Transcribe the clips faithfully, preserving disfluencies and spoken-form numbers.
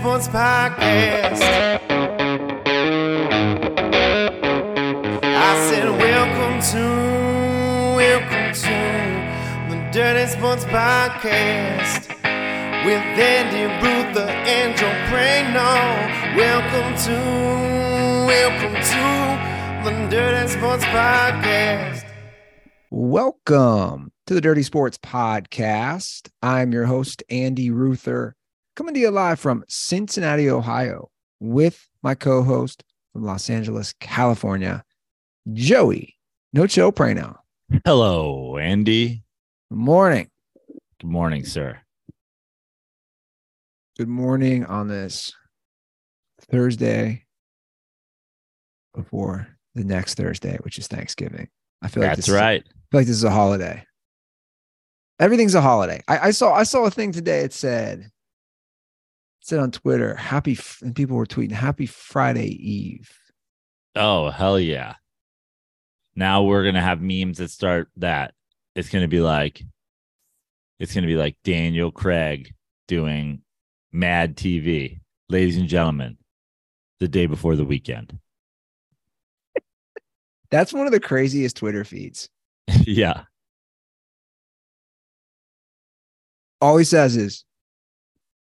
Sports Podcast. I said, welcome to, welcome to the Dirty Sports Podcast with Andy Ruther and Joe Burrow. Welcome to, welcome to the Dirty Sports Podcast. Welcome to the Dirty Sports Podcast. I'm your host, Andy Ruther, coming to you live from Cincinnati, Ohio, with my co-host from Los Angeles, California, Joey. No chill, pray now. Hello, Andy. Good morning. Good morning, sir. Good morning on this Thursday before the next Thursday, which is Thanksgiving. I feel like that's this, right. I feel like this is a holiday. Everything's a holiday. I, I saw I saw a thing today. It said, it said on Twitter, happy, and people were tweeting, happy Friday Eve. Oh, hell yeah. Now we're going to have memes that start that. It's going to be like, it's going to be like Daniel Craig doing Mad T V. Ladies and gentlemen, the day before the weekend. That's one of the craziest Twitter feeds. Yeah. All he says is,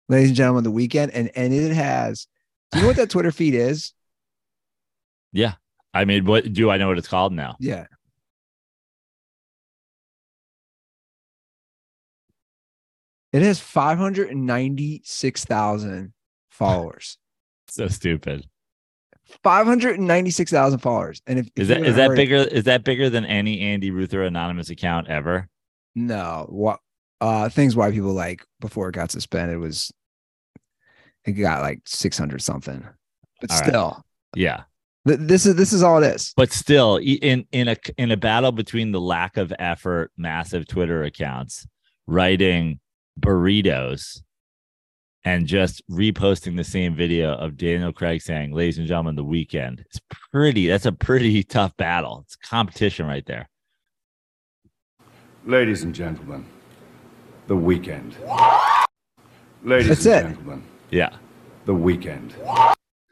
ladies and gentlemen, the weekend, and, and it has, do you know what that Twitter feed is? Yeah. I mean, what do I know what it's called now? Yeah. It has five hundred ninety-six thousand followers. So stupid. five hundred ninety-six thousand followers. And if, if is that is that bigger it, is that bigger than any Andy Ruther anonymous account ever? No. What? Uh, things white people like before it got suspended was it got like six hundred something, but all still, right. Yeah, th- this is, this is all it is. But still in, in a, in a battle between the lack of effort, massive Twitter accounts, writing burritos and just reposting the same video of Daniel Craig saying, ladies and gentlemen, the weekend. It's pretty, that's a pretty tough battle. It's competition right there. Ladies and gentlemen. The weekend. Ladies That's and it. Gentlemen. Yeah. The weekend.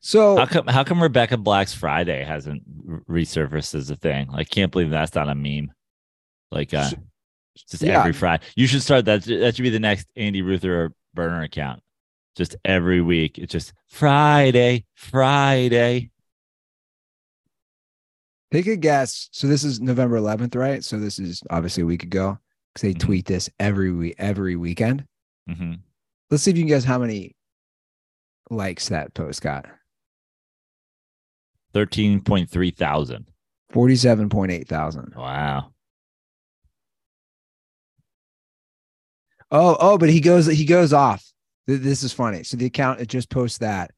So how come how come Rebecca Black's Friday hasn't resurfaced as a thing? I can't believe that's not a meme. Like uh just yeah. Every Friday. You should start that. That should be the next Andy Ruther burner account. Just every week. It's just Friday, Friday. Take a guess. So this is November eleventh, right? So this is obviously a week ago. They tweet mm-hmm. this every week, every weekend. Mm-hmm. Let's see if you can guess how many likes that post got. thirteen point three thousand. forty-seven point eight thousand. Wow. Oh, oh, but he goes, he goes off. This is funny. So the account, it just posts that.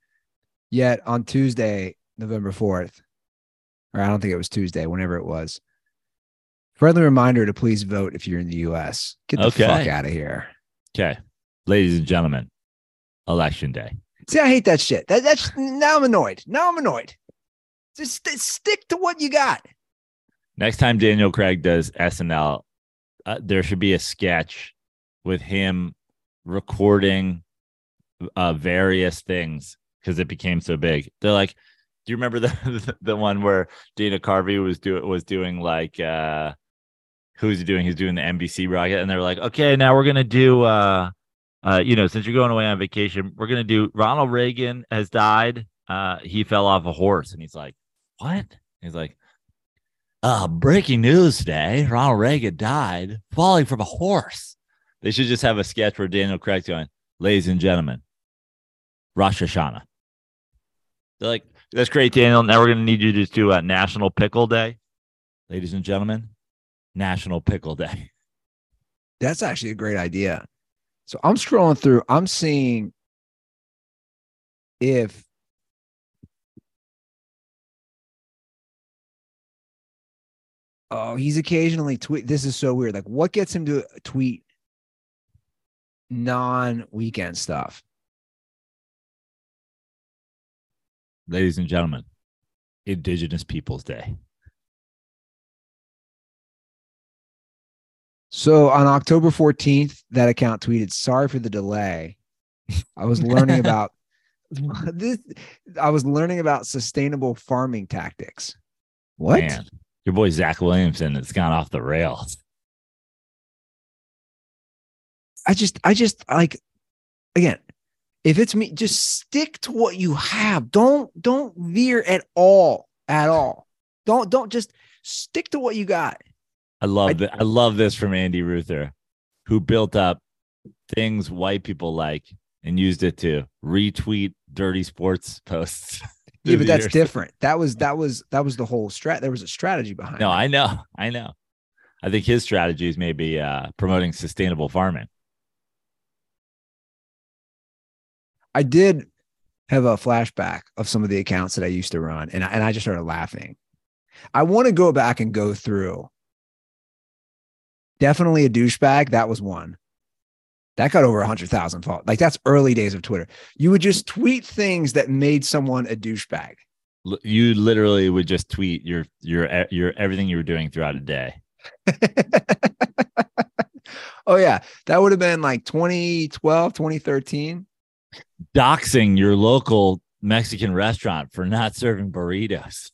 Yet on Tuesday, November fourth, or I don't think it was Tuesday, whenever it was. Friendly reminder to please vote if you're in the U S Get the okay. fuck out of here. Okay. Ladies and gentlemen, election day. See, I hate that shit. That, that's now I'm annoyed. Now I'm annoyed. Just st- stick to what you got. Next time Daniel Craig does S N L, uh, there should be a sketch with him recording uh, various things because it became so big. They're like, do you remember the the one where Dana Carvey was do was doing like uh who's he doing? He's doing the N B C rocket. And they were like, okay, now we're going to do, uh, uh, you know, since you're going away on vacation, we're going to do Ronald Reagan has died. Uh, he fell off a horse. And he's like, what? He's like, uh, breaking news today. Ronald Reagan died falling from a horse. They should just have a sketch where Daniel Craig's going, ladies and gentlemen, Rosh Hashanah. They're like, that's great, Daniel. Now we're going to need you to just do a National Pickle Day. Ladies and gentlemen. National Pickle Day. That's actually a great idea. So I'm scrolling through. I'm seeing if oh, he's occasionally tweet. This is so weird. Like, what gets him to tweet non-weekend stuff? Ladies and gentlemen, Indigenous Peoples Day. So on October fourteenth, that account tweeted, sorry for the delay. I was learning about This, I was learning about sustainable farming tactics. What? Man, your boy Zach Williamson has gone off the rails. I just, I just like, again, if it's me, just stick to what you have. Don't, don't veer at all, at all. Don't, don't just stick to what you got. I love that. I love this from Andy Ruther, who built up things white people like and used it to retweet dirty sports posts. Yeah, but that's years. different. That was that was that was the whole strat. There was a strategy behind. No, it. I know, I know. I think his strategy is maybe uh, promoting sustainable farming. I did have a flashback of some of the accounts that I used to run, and I, and I just started laughing. I want to go back and go through. Definitely a douchebag. That was one. That got over one hundred thousand followers. Like, that's early days of Twitter. You would just tweet things that made someone a douchebag. You literally would just tweet your your your everything you were doing throughout a day. Oh, yeah. That would have been like twenty twelve, twenty thirteen. Doxing your local Mexican restaurant for not serving burritos.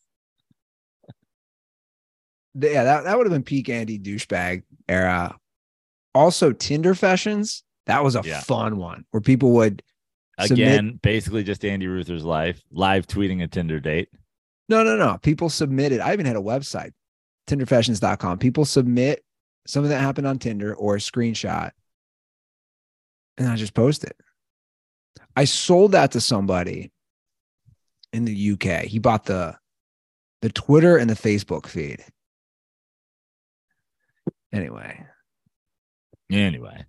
Yeah, that, that would have been peak Andy douchebag era. Also, Tinder fashions. That was a yeah. fun one where people would again submit, basically just Andy Ruther's life, live tweeting a Tinder date. No, no, no. People submitted. I even had a website, tinder fashions dot com. People submit something that happened on Tinder or a screenshot, and I just post it. I sold that to somebody in the U K. He bought the the Twitter and the Facebook feed. Anyway. Anyway.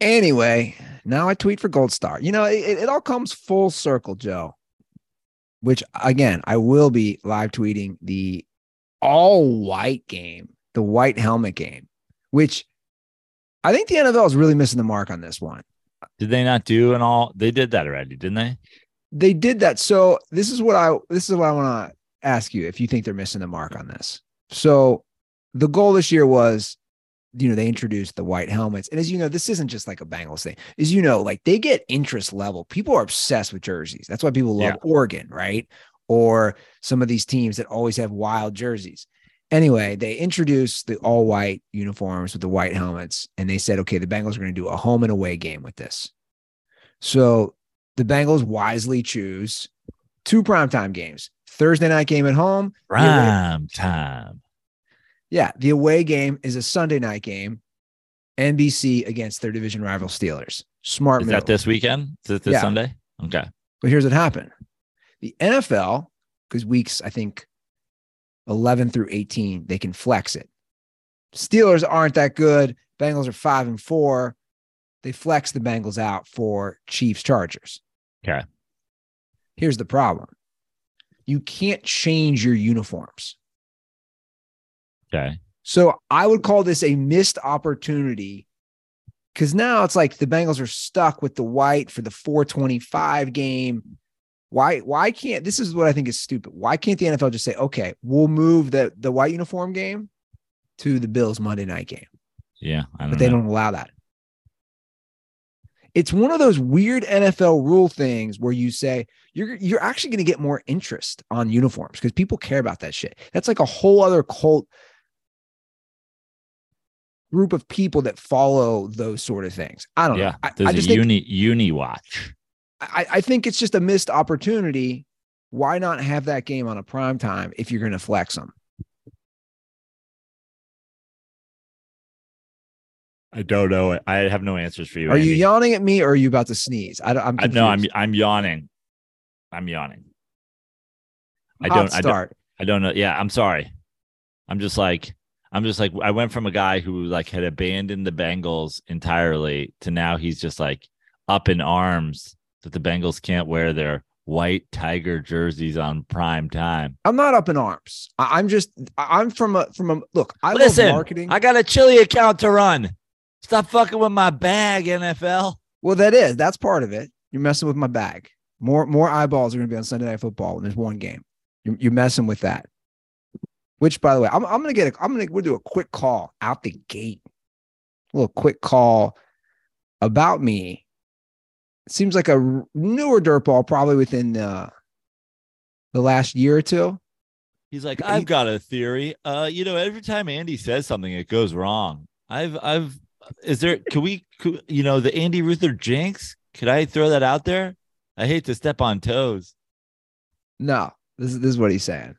Anyway, now I tweet for Gold Star. You know, it, it all comes full circle, Joe, which, again, I will be live tweeting the all-white game, the white helmet game, which I think the N F L is really missing the mark on this one. Did they not do an all? They did that already, didn't they? They did that. So this is what I this is what I want to ask you if you think they're missing the mark on this. So the goal this year was, you know, they introduced the white helmets. And as you know, this isn't just like a Bengals thing. As you know, like they get interest level. People are obsessed with jerseys. That's why people love yeah. Oregon, right? Or some of these teams that always have wild jerseys. Anyway, they introduced the all-white uniforms with the white helmets, and they said, okay, the Bengals are going to do a home and away game with this. So the Bengals wisely choose two primetime games. Thursday night game at home. Prime time. Yeah, the away game is a Sunday night game, N B C against their division rival Steelers. Smart move. Is that this weekend? Is it this yeah. Sunday? Okay. But here's what happened. The N F L, because weeks, I think, eleven through eighteen, they can flex it. Steelers aren't that good. Bengals are five and four. They flex the Bengals out for Chiefs Chargers. Okay. Here's the problem. You can't change your uniforms. Okay. So I would call this a missed opportunity because now it's like the Bengals are stuck with the white for the four twenty-five game. Why, why can't, this is what I think is stupid. Why can't the N F L just say, okay, we'll move the, the white uniform game to the Bills Monday night game? Yeah. I don't but they know. don't allow that. It's one of those weird N F L rule things where you say you're, you're actually going to get more interest on uniforms because people care about that shit. That's like a whole other cult group of people that follow those sort of things. I don't yeah. know. I, There's I just a think, uni, uni watch. I, I think it's just a missed opportunity. Why not have that game on a prime time if you're going to flex them? I don't know. I have no answers for you. Are Andy. you yawning at me or are you about to sneeze? I don't, I'm confused. I, no, I'm I'm yawning. I'm yawning. I don't, I don't I don't know. Yeah, I'm sorry. I'm just like I'm just like I went from a guy who like had abandoned the Bengals entirely to now he's just like up in arms that the Bengals can't wear their white tiger jerseys on prime time. I'm not up in arms. I, I'm just I'm from a from a look. I Listen, love marketing. I got a Chili account to run. Stop fucking with my bag, N F L. Well, that is that's part of it. You're messing with my bag. More more eyeballs are going to be on Sunday Night Football when there's one game. You're, you're messing with that. Which, by the way, I'm I'm gonna get a, I'm gonna we'll do a quick call out the gate. A little quick call about me. seems like a newer dirtball, probably within uh, the last year or two. He's like, I've got a theory. Uh, you know, every time Andy says something, it goes wrong. I've, I've, is there, can we, could, you know, the Andy Ruther jinx? Could I throw that out there? I hate to step on toes. No, this is, this is what he's saying.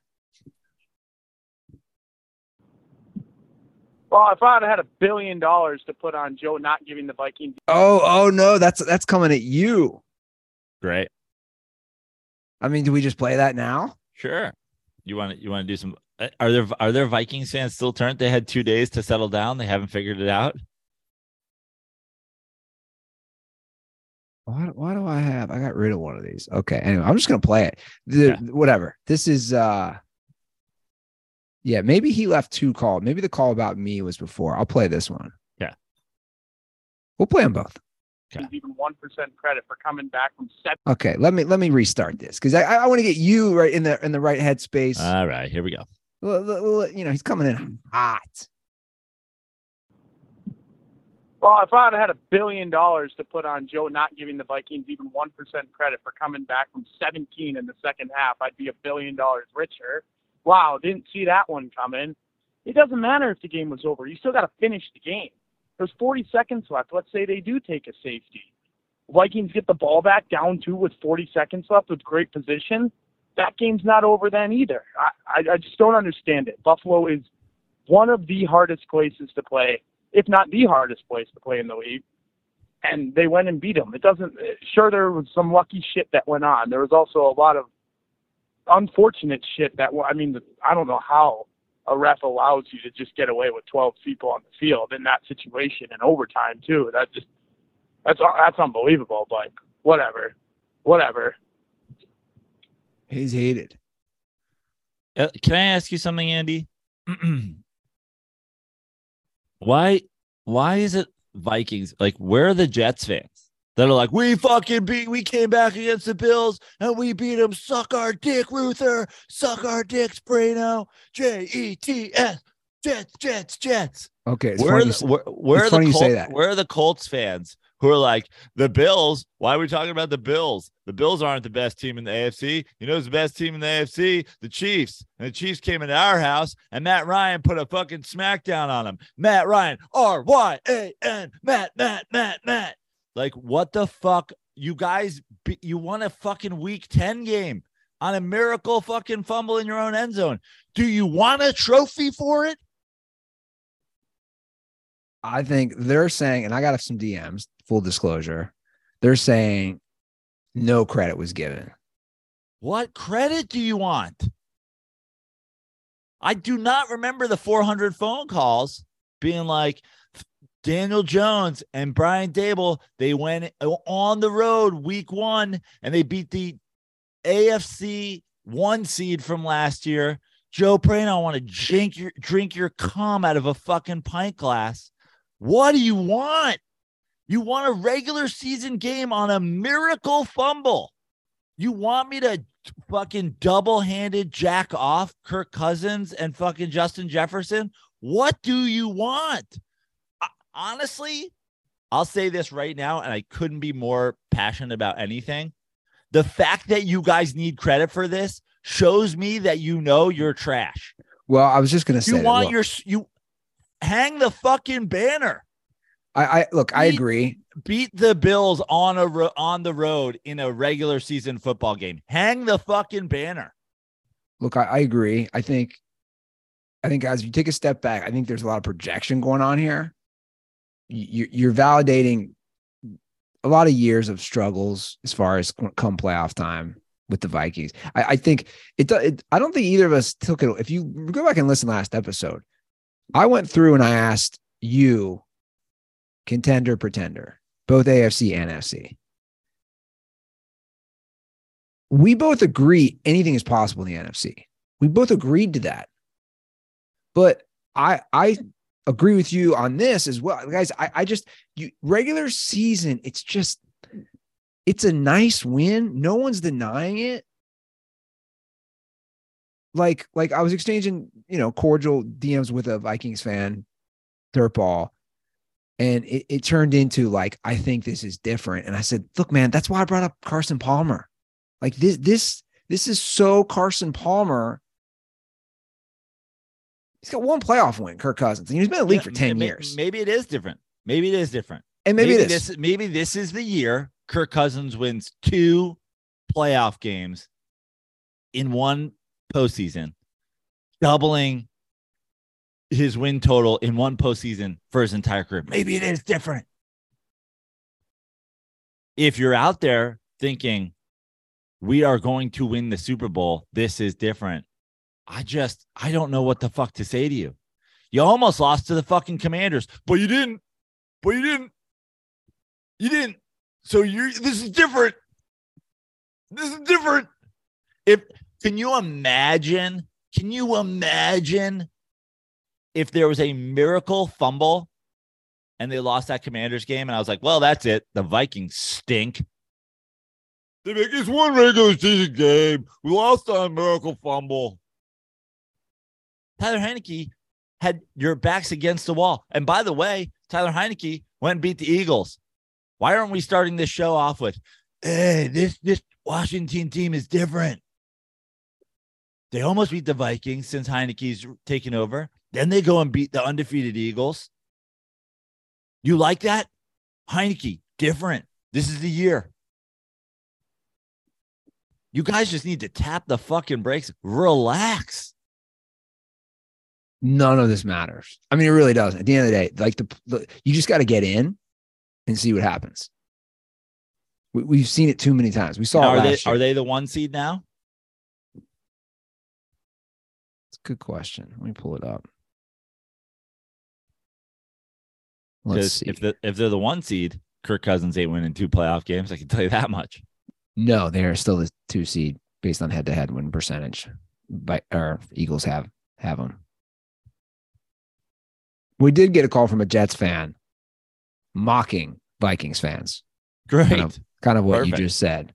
Well, if I had had a billion dollars to put on Joe not giving the Vikings. Oh, oh no, that's that's coming at you. Great. I mean, do we just play that now? Sure. You want to you want to do some? Are there are there Vikings fans still turned? They had two days to settle down. They haven't figured it out. Why, why do I have? I got rid of one of these. Okay. Anyway, I'm just gonna play it. The, yeah. Whatever. This is. uh Yeah, maybe he left two calls. Maybe the call about me was before. I'll play this one. Yeah. We'll play them both. Okay. Even one percent credit for coming back from seven. Okay, let me let me restart this because I, I want to get you right in the in the right headspace. All right, here we go. Well, well, you know, he's coming in hot. Well, if I had had a billion dollars to put on Joe not giving the Vikings even one percent credit for coming back from seventeen in the second half, I'd be a billion dollars richer. Wow, didn't see that one coming. It doesn't matter if the game was over. You still got to finish the game. There's forty seconds left. Let's say they do take a safety. Vikings get the ball back down two with forty seconds left with great position. That game's not over then either. I, I, I just don't understand it. Buffalo is one of the hardest places to play, if not the hardest place to play in the league. And they went and beat them. It doesn't. Sure, there was some lucky shit that went on. There was also a lot of unfortunate shit that, I mean, I don't know how a ref allows you to just get away with twelve people on the field in that situation in overtime too. That just, that's, that's unbelievable, but whatever, whatever. He's hated. Uh, can I ask you something, Andy? why, why is it Vikings? Like, where are the Jets fans that are like, we fucking beat, we came back against the Bills and we beat them. Suck our dick, Ruther. Suck our dicks, Brano. J E T S. Jets, Jets, Jets. Okay. It's where funny, are the, where, where, it's are funny the Colts, you say that. Where are the Colts fans who are like, the Bills? Why are we talking about the Bills? The Bills aren't the best team in the A F C. You know who's the best team in the A F C? The Chiefs. And the Chiefs came into our house and Matt Ryan put a fucking smackdown on them. Matt Ryan, R Y A N, Matt, Matt, Matt, Matt. Like, what the fuck? You guys, you won a fucking week ten game on a miracle fucking fumble in your own end zone. Do you want a trophy for it? I think they're saying, and I got some D Ms, full disclosure, they're saying no credit was given. What credit do you want? I do not remember the four hundred phone calls being like, Daniel Jones and Brian Dable, they went on the road week one and they beat the A F C one seed from last year. Joe Prano, I want to drink your, drink your cum out of a fucking pint glass. What do you want? You want a regular season game on a miracle fumble. You want me to fucking double-handed jack off Kirk Cousins and fucking Justin Jefferson? What do you want? Honestly, I'll say this right now, and I couldn't be more passionate about anything. The fact that you guys need credit for this shows me that you know you're trash. Well, I was just going to say, you want your you hang the fucking banner. I, I look, beat, I agree. Beat the Bills on a ro- on the road in a regular season football game. Hang the fucking banner. Look, I, I agree. I think, I think, guys, if you take a step back, I think there's a lot of projection going on here. You're validating a lot of years of struggles as far as come playoff time with the Vikings. I, I think it, it. I don't think either of us took it. If you go back and listen last episode, I went through and I asked you, contender, pretender, both A F C and N F C. We both agree anything is possible in the N F C. We both agreed to that, but I, I. agree with you on this as well, guys. I, I just you regular season. It's just, it's a nice win. No one's denying it. Like, like I was exchanging, you know, cordial D Ms with a Vikings fan, dirtball, And it, it turned into like, I think this is different. And I said, look, man, that's why I brought up Carson Palmer. Like this, this, this is so Carson Palmer. He's got one playoff win, Kirk Cousins, and he's been in the league yeah, for ten maybe, years. Maybe it is different. Maybe it is different. And maybe, maybe this, maybe this is the year Kirk Cousins wins two playoff games in one postseason, doubling his win total in one postseason for his entire career. Maybe it is different. If you're out there thinking we are going to win the Super Bowl, this is different. I just, I don't know what the fuck to say to you. You almost lost to the fucking Commanders, but you didn't, but you didn't, you didn't. So you, this is different. This is different. If, can you imagine, can you imagine if there was a miracle fumble and they lost that Commanders game? And I was like, well, that's it. The Vikings stink. They make this one regular season game. We lost on miracle fumble. Tyler Heineke had your backs against the wall. And by the way, Tyler Heineke went and beat the Eagles. Why aren't we starting this show off with, hey, this, this Washington team is different. They almost beat the Vikings since Heineke's taken over. Then they go and beat the undefeated Eagles. You like that? Heineke, different. This is the year. You guys just need to tap the fucking brakes. Relax. None of this matters. I mean, it really doesn't. At the end of the day, like the, the you just got to get in and see what happens. We, we've seen it too many times. We saw. Now, it are, last they, year. Are they the one seed now? It's a good question. Let me pull it up. Let's see. If the, if they're the one seed, Kirk Cousins ain't winning two playoff games. I can tell you that much. No, they are still the two seed based on head to head win percentage. By or Eagles have have them. We did get a call from a Jets fan mocking Vikings fans. Great. Kind of, kind of what Perfect. You just said.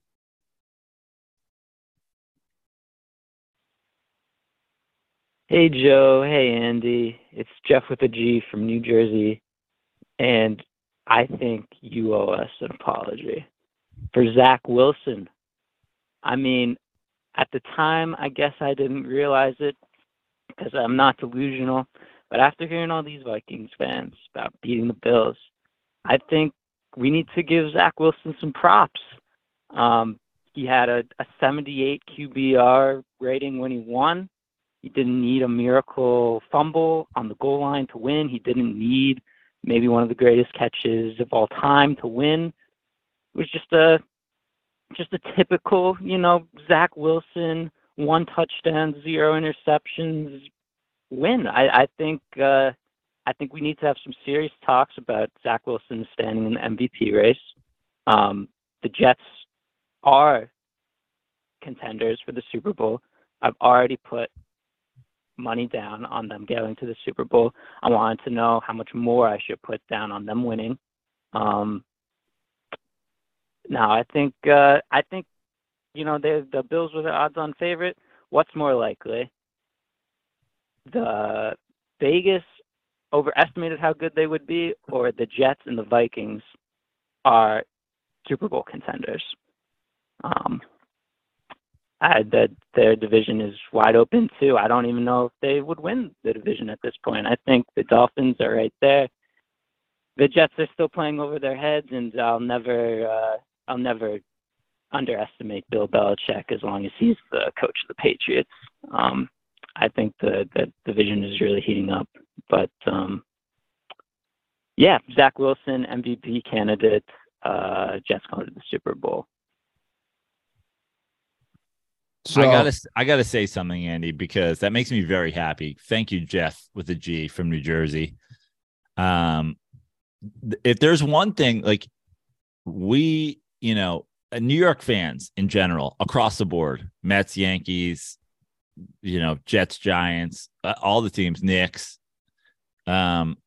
Hey, Joe. Hey, Andy. It's Jeff with a G from New Jersey. And I think you owe us an apology for Zach Wilson. I mean, at the time, I guess I didn't realize it because I'm not delusional. But after hearing all these Vikings fans about beating the Bills, I think we need to give Zach Wilson some props. Um, he had a, a seventy-eight Q B R rating when he won. He didn't need a miracle fumble on the goal line to win. He didn't need maybe one of the greatest catches of all time to win. It was just a just a typical, you know, Zach Wilson, one touchdown, zero interceptions win. I, I think uh, I think we need to have some serious talks about Zach Wilson standing in the M V P race. Um, the Jets are contenders for the Super Bowl. I've already put money down on them going to the Super Bowl. I wanted to know how much more I should put down on them winning. Um, now I think uh, I think you know they, the Bills were the odds-on favorite. What's more likely? The Vegas overestimated how good they would be, or the Jets and the Vikings are Super Bowl contenders. Um, I, the, their division is wide open, too. I don't even know if they would win the division at this point. I think the Dolphins are right there. The Jets are still playing over their heads, and I'll never, uh, I'll never underestimate Bill Belichick as long as he's the coach of the Patriots. Um, I think the, the division is really heating up. But, um, yeah, Zach Wilson, M V P candidate, uh, Jets going to the Super Bowl. So, I gotta, I gotta say something, Andy, because that makes me very happy. Thank you, Jeff, with a G from New Jersey. Um, if there's one thing, like we, you know, New York fans in general, across the board, Mets, Yankees, you know, Jets, Giants, all the teams, Knicks. Um,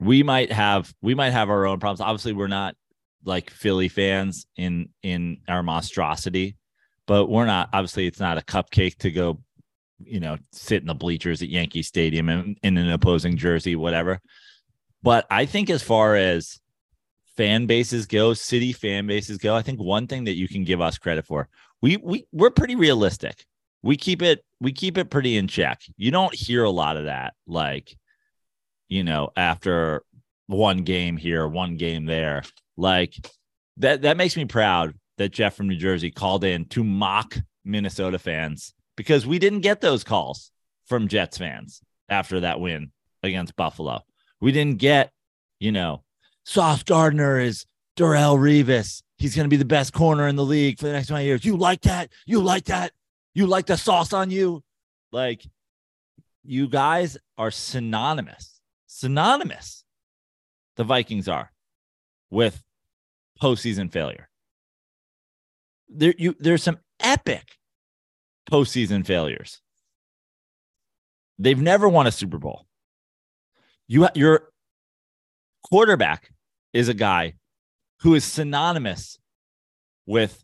we might have we might have our own problems. Obviously, we're not like Philly fans in in our monstrosity, but we're not. Obviously, it's not a cupcake to go, you know, sit in the bleachers at Yankee Stadium and in, in an opposing jersey, whatever. But I think as far as fan bases go, city fan bases go, I think one thing that you can give us credit for, we we we're pretty realistic. We keep it we keep it pretty in check. You don't hear a lot of that, like, you know, after one game here, one game there. Like that that makes me proud that Jeff from New Jersey called in to mock Minnesota fans, because we didn't get those calls from Jets fans after that win against Buffalo. We didn't get, you know, Sauce Gardner is Darrelle Revis. He's going to be the best corner in the league for the next twenty years. You like that? You like that? You like the sauce on you? Like, you guys are synonymous, synonymous. The Vikings are with postseason failure. There, you, there's some epic postseason failures. They've never won a Super Bowl. You, your quarterback is a guy who is synonymous with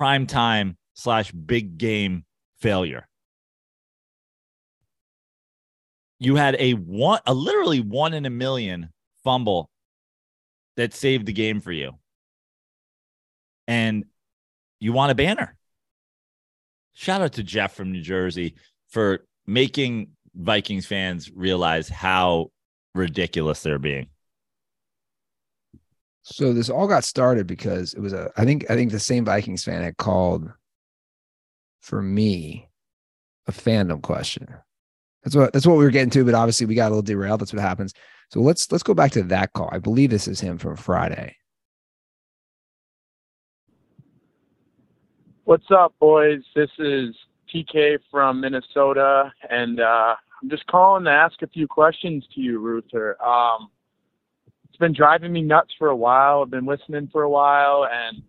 primetime slash big game failure. You had a one, a literally one in a million fumble that saved the game for you. And you want a banner. Shout out to Jeff from New Jersey for making Vikings fans realize how ridiculous they're being. So this all got started because it was a, I think, I think the same Vikings fan had called for me a fandom question. That's what, that's what we were getting to, but obviously we got a little derailed. That's what happens. So let's, let's go back to that call. I believe this is him from Friday. What's up, boys? This is T K from Minnesota, and uh, I'm just calling to ask a few questions to you, Ruther. Um, it's been driving me nuts for a while. I've been listening for a while, and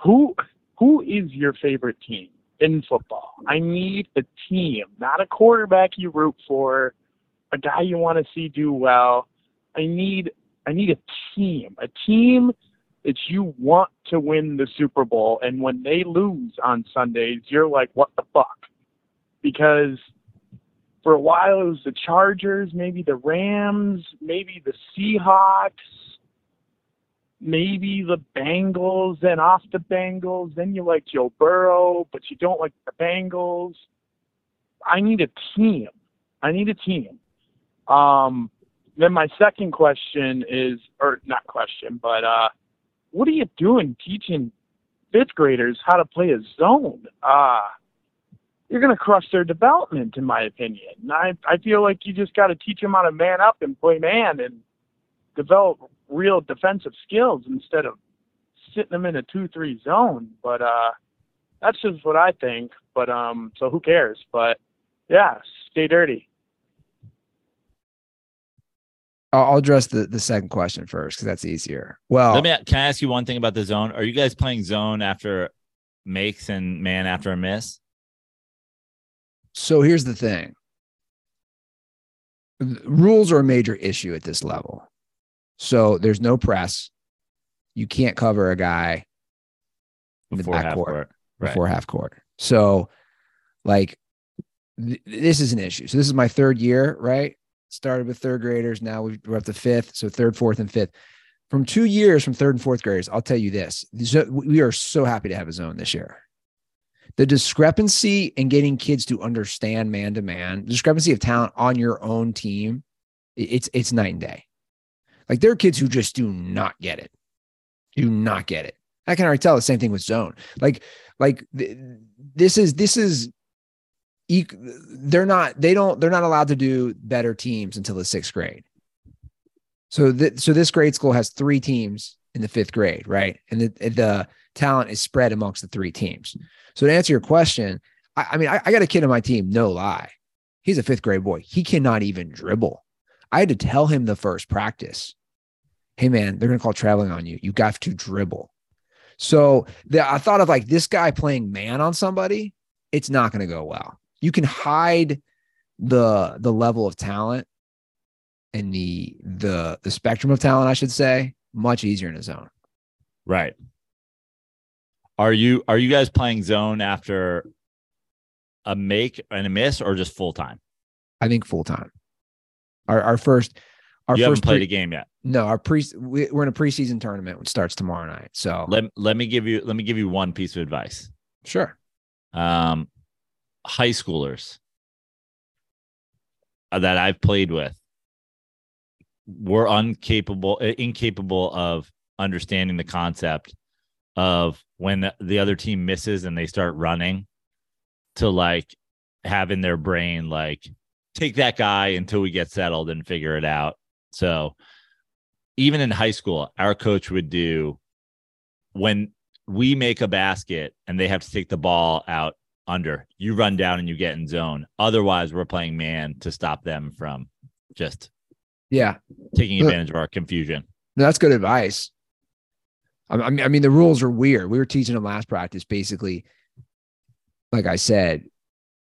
who who is your favorite team in football? I need a team, not a quarterback you root for, a guy you want to see do well. I need I need a team, a team that you want to win the Super Bowl, and when they lose on Sundays, you're like, what the fuck? Because for a while it was the Chargers, maybe the Rams, maybe the Seahawks, maybe the Bengals, then off the Bengals, then you like Joe Burrow, but you don't like the Bengals. I need a team. I need a team. Um, then my second question is, or not question, but uh, what are you doing teaching fifth graders how to play a zone? Uh, you're going to crush their development, in my opinion. I, I feel like you just got to teach them how to man up and play man and develop real defensive skills instead of sitting them in a two three zone. But uh, that's just what I think. But um, so who cares? But, yeah, stay dirty. I'll address the, the second question first because that's easier. Well, let me, can I ask you one thing about the zone? Are you guys playing zone after makes and man after a miss? So here's the thing. Rules are a major issue at this level. So there's no press. You can't cover a guy before half court, court. Right. Before half court. So like th- this is an issue. So this is my third year, right? Started with third graders. Now we're up to fifth. So third, fourth, and fifth. From two years from third and fourth graders, I'll tell you this. We are so happy to have a zone this year. The discrepancy in getting kids to understand man-to-man, the discrepancy of talent on your own team, it's it's night and day. Like, there are kids who just do not get it. Do not get it. I can already tell the same thing with zone. Like, like th- this is, this is, they're not, they don't, they're not allowed to do better teams until the sixth grade. So, th- so this grade school has three teams in the fifth grade, right? And the, the talent is spread amongst the three teams. So to answer your question, I, I mean, I, I got a kid on my team, no lie. He's a fifth grade boy. He cannot even dribble. I had to tell him the first practice, hey man, they're going to call traveling on you. You got to dribble. So the, I thought of like this guy playing man on somebody, it's not going to go well. You can hide the the level of talent and the the the spectrum of talent, I should say, much easier in a zone. Right. Are you are you guys playing zone after a make and a miss or just full time? I think full time. Our our first Our you first haven't played pre- a game yet. No, our pre we, we're in a preseason tournament which starts tomorrow night. So let let me give you let me give you one piece of advice. Sure. Um, high schoolers that I've played with were incapable incapable of understanding the concept of when the, the other team misses and they start running, to like have in their brain like, take that guy until we get settled and figure it out. So even in high school, our coach would do, when we make a basket and they have to take the ball out under, you run down and you get in zone. Otherwise, we're playing man to stop them from just yeah taking advantage of our confusion. No, that's good advice. I mean, I mean, the rules are weird. We were teaching them last practice, basically, like I said,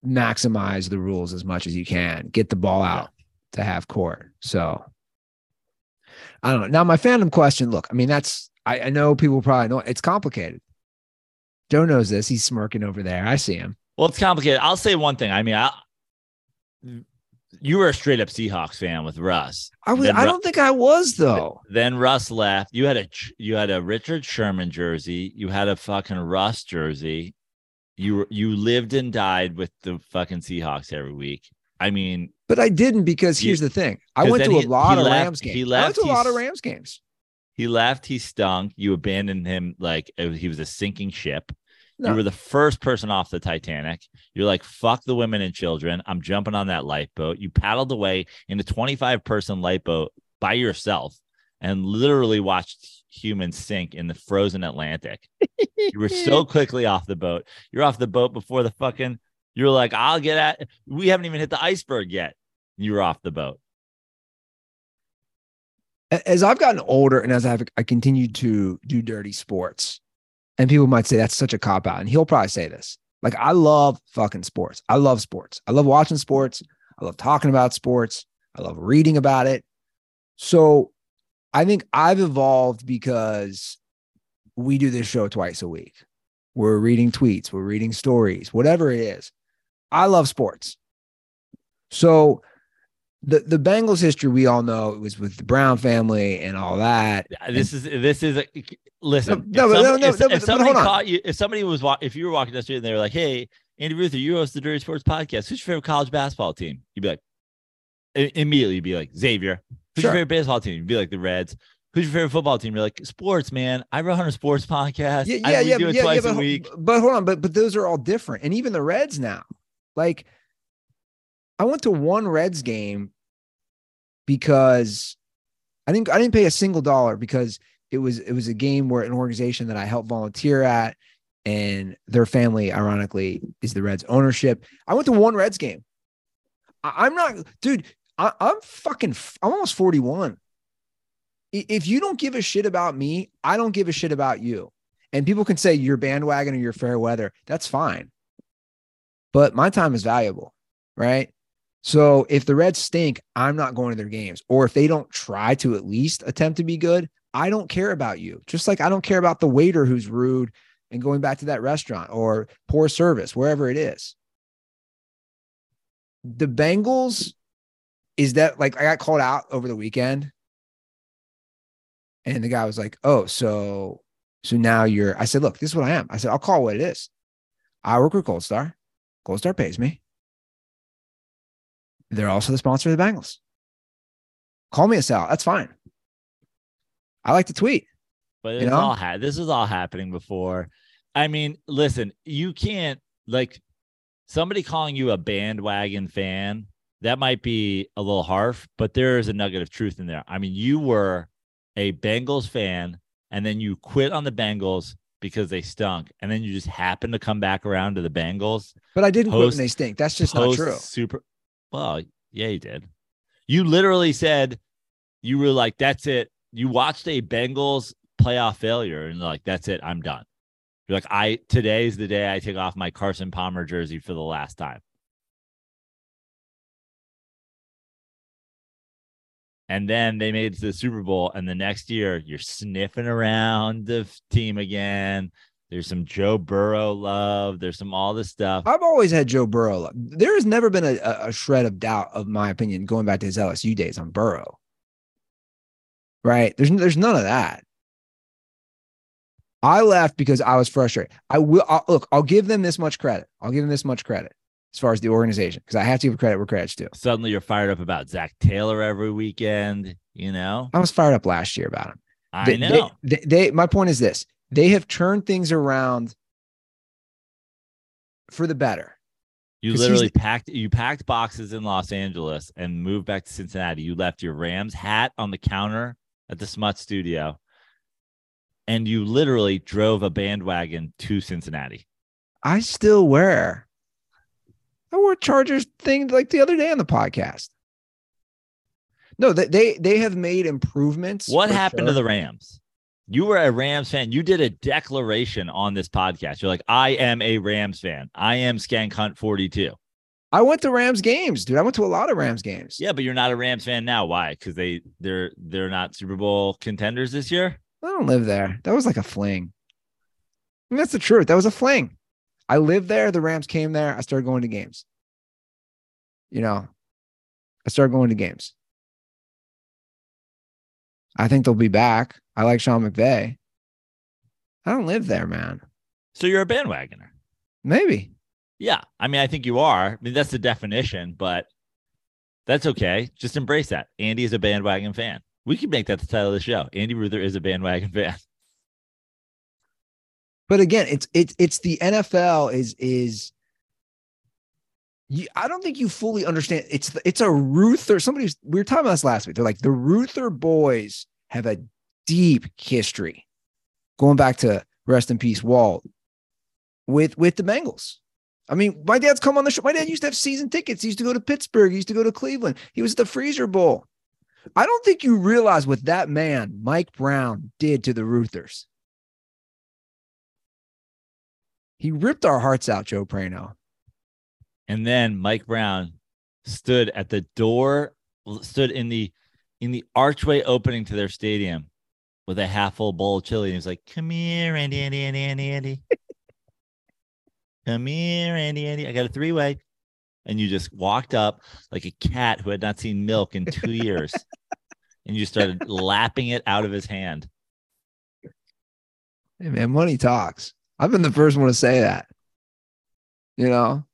maximize the rules as much as you can, get the ball out yeah. to half court. So I don't know. Now my fandom question, look, I mean, that's, I, I know people probably know it's complicated. Joe knows this. He's smirking over there. I see him. Well, it's complicated. I'll say one thing. I mean, I, you were a straight up Seahawks fan with Russ. I was, then I Ru- don't think I was though. Then Russ left. You had a, you had a Richard Sherman jersey. You had a fucking Russ jersey. You you lived and died with the fucking Seahawks every week. I mean, but I didn't, because here's you, the thing: I went to a he, lot he of left, Rams games. He left, I went to a lot of Rams games. He left. He stunk. You abandoned him like he was a sinking ship. No. You were the first person off the Titanic. You're like, fuck the women and children. I'm jumping on that lifeboat. You paddled away in a twenty-five person lifeboat by yourself and literally watched humans sink in the frozen Atlantic. You were so quickly off the boat. You're off the boat before the fucking, you're like, I'll get at, we haven't even hit the iceberg yet. You were off the boat. As I've gotten older and as I've, I continue to do dirty sports, and people might say that's such a cop out, and he'll probably say this, like, I love fucking sports. I love sports. I love watching sports. I love talking about sports. I love reading about it. So I think I've evolved because we do this show twice a week. We're reading tweets. We're reading stories, whatever it is. I love sports. So the, the Bengals history, we all know it was with the Brown family and all that. This and, is, this is, a, listen, no, no, some, no, no, if, no, if, if somebody caught you, if somebody was, if you were walking down the street and they were like, hey, Andy Ruther, you host the Dirty Sports Podcast. Who's your favorite college basketball team? You'd be like, immediately you'd be like, Xavier. Who's sure. your favorite baseball team? You'd be like the Reds. Who's your favorite football team? You're like, sports, man. I run a sports podcast. Yeah, yeah, I, yeah, do it yeah, twice yeah, but, a week. But hold on, but but those are all different. And even the Reds now. Like, I went to one Reds game because I didn't I didn't pay a single dollar, because it was it was a game where an organization that I helped volunteer at, and their family, ironically, is the Reds ownership. I went to one Reds game. I, I'm not, dude. I, I'm fucking, I'm almost forty-one. If you don't give a shit about me, I don't give a shit about you. And people can say you're bandwagon or you're fair weather. That's fine. But my time is valuable, right? So if the Reds stink, I'm not going to their games. Or if they don't try to at least attempt to be good, I don't care about you. Just like I don't care about the waiter who's rude and going back to that restaurant, or poor service, wherever it is. The Bengals... Is that like I got called out over the weekend, and the guy was like, oh, so, so now you're, I said, look, this is what I am. I said, I'll call what it is. I work with Gold Star. Gold Star pays me. They're also the sponsor of the Bengals. Call me a sell. That's fine. I like to tweet. But it's all ha- this is all happening before. I mean, listen, you can't, like, somebody calling you a bandwagon fan, that might be a little harsh, but there is a nugget of truth in there. I mean, you were a Bengals fan, and then you quit on the Bengals because they stunk, and then you just happened to come back around to the Bengals. But I didn't post, quit when they stink. That's just not true. Super. Well, yeah, you did. You literally said, you were like, that's it. You watched a Bengals playoff failure, and like, that's it. I'm done. You're like, I today's the day I take off my Carson Palmer jersey for the last time. And then they made it to the Super Bowl, and the next year you're sniffing around the team again. There's some Joe Burrow love. There's some all this stuff. I've always had Joe Burrow love. There has never been a, a shred of doubt of my opinion going back to his L S U days on Burrow. right? There's there's none of that. I left because I was frustrated. I will I'll, look. I'll give them this much credit. I'll give them this much credit as far as the organization, because I have to give credit where credit's due. Suddenly, you're fired up about Zach Taylor every weekend. You know, I was fired up last year about him. I they, know. They, they, they. My point is this: they have turned things around for the better. You literally packed you packed boxes in Los Angeles and moved back to Cincinnati. You left your Rams hat on the counter at the Smut Studio. And you literally drove a bandwagon to Cincinnati. I still wear. I wore Chargers thing like the other day on the podcast. No, they they, they have made improvements. What happened sure. to the Rams? You were a Rams fan. You did a declaration on this podcast. You're like, I am a Rams fan. I am Skank Hunt forty-two. I went to Rams games, dude. I went to a lot of Rams games. Yeah, but you're not a Rams fan now. Why? Because they they're they're not Super Bowl contenders this year. I don't live there. That was like a fling. I mean, that's the truth. That was a fling. I lived there. The Rams came there. I started going to games. You know, I started going to games. I think they'll be back. I like Sean McVay. I don't live there, man. So you're a bandwagoner. Maybe. Yeah. I mean, I think you are. I mean, that's the definition, but that's okay. Just embrace that. Andy is a bandwagon fan. We could make that the title of the show. Andy Ruther is a bandwagon fan. But again, it's it's it's the N F L is is you, I don't think you fully understand. It's it's a Ruther. Somebody was, we were talking about this last week. They're like the Ruther boys have a deep history, going back to rest in peace Walt with with the Bengals. I mean, my dad's come on the show. My dad used to have season tickets. He used to go to Pittsburgh. He used to go to Cleveland. He was at the Freezer Bowl. I don't think you realize what that man, Mike Brown, did to the Ruthers. He ripped our hearts out, Joe Prano. And then Mike Brown stood at the door, stood in the in the archway opening to their stadium with a half full bowl of chili. And he was like, come here, Andy, Andy, Andy, Andy, Andy. Come here, Andy, Andy. I got a three-way. And you just walked up like a cat who had not seen milk in two years. And you started lapping it out of his hand. Hey, man, money talks. I've been the first one to say that. You know?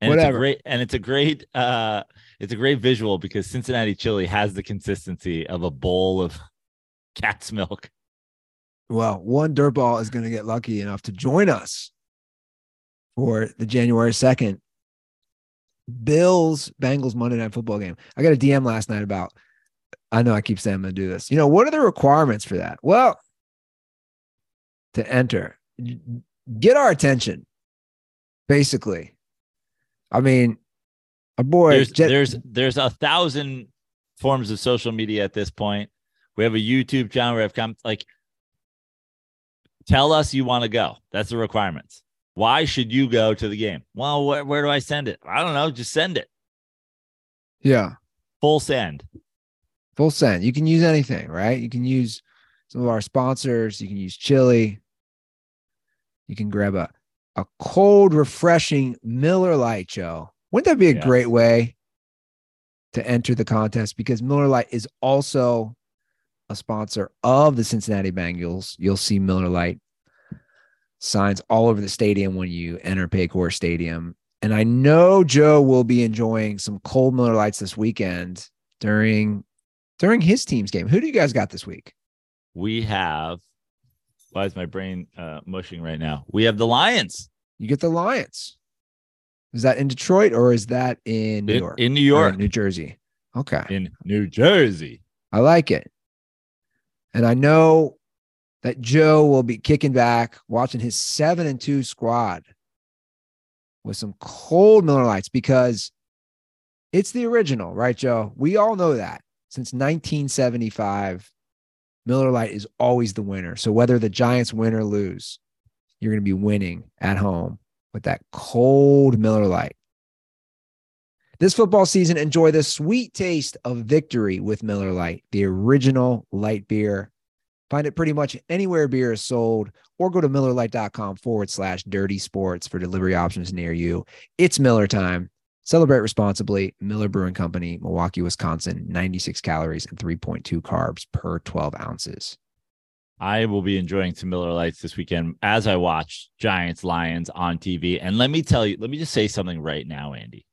And Whatever. It's a great, and it's a great, uh, it's a great visual because Cincinnati chili has the consistency of a bowl of cat's milk. Well, one dirtball is going to get lucky enough to join us for the January second Bills Bengals Monday Night Football game. I got a D M last night about, I know I keep saying I'm going to do this. You know, what are the requirements for that? Well, to enter, get our attention, basically. I mean, a boy. There's, Jet- there's there's a thousand forms of social media at this point. We have a YouTube channel. We have com- like, tell us you want to go. That's the requirements. Why should you go to the game? Well, wh- where do I send it? I don't know. Just send it. Yeah. Full send. Full send. You can use anything, right? You can use some of our sponsors. You can use chili. You can grab a. A cold, refreshing Miller Lite, Joe. Wouldn't that be a yeah. great way to enter the contest? Because Miller Lite is also a sponsor of the Cincinnati Bengals. You'll see Miller Lite signs all over the stadium when you enter Paycor Stadium. And I know Joe will be enjoying some cold Miller Lites this weekend during during his team's game. Who do you guys got this week? We have... Why is my brain uh, mushing right now? We have the Lions. You get the Lions. Is that in Detroit or is that in New in, York? In New York. In New Jersey. Okay. In New Jersey. I like it. And I know that Joe will be kicking back, watching his seven and two squad with some cold Miller Lights because it's the original, right, Joe? We all know that since nineteen seventy-five. Miller Lite is always the winner. So whether the Giants win or lose, you're going to be winning at home with that cold Miller Lite. This football season, enjoy the sweet taste of victory with Miller Lite, the original light beer. Find it pretty much anywhere beer is sold or go to MillerLite.com forward slash dirty sports for delivery options near you. It's Miller time. Celebrate responsibly. Miller Brewing Company, Milwaukee, Wisconsin, ninety-six calories and three point two carbs per twelve ounces. I will be enjoying some Miller Lights this weekend as I watch Giants Lions on T V. And let me tell you, let me just say something right now, Andy.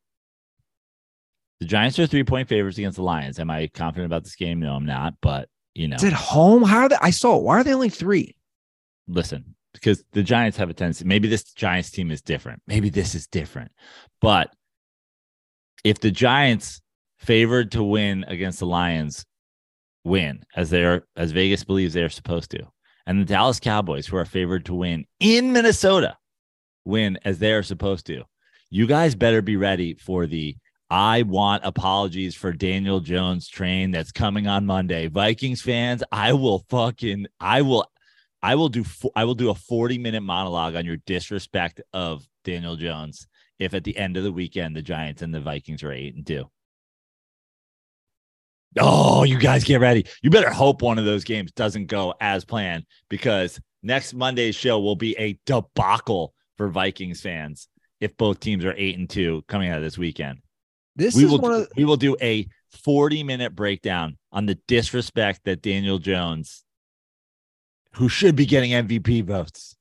The Giants are three point favorites against the Lions. Am I confident about this game? No, I'm not. But you know, it's at home. How are they? I saw. Why are they only three? Listen, because the Giants have a tendency. Maybe this Giants team is different. Maybe this is different. But if the Giants favored to win against the Lions, win as they are, as Vegas believes they are supposed to, and the Dallas Cowboys, who are favored to win in Minnesota, win as they are supposed to, you guys better be ready for the I want apologies for Daniel Jones train that's coming on Monday. Vikings fans, I will fucking, I will, I will do, I will do a forty minute monologue on your disrespect of Daniel Jones if at the end of the weekend, the Giants and the Vikings are eight and two. Oh, you guys get ready. You better hope one of those games doesn't go as planned, because next Monday's show will be a debacle for Vikings fans if both teams are eight and two coming out of this weekend. This we, is will, one of the- we will do a forty minute breakdown on the disrespect that Daniel Jones, who should be getting M V P votes.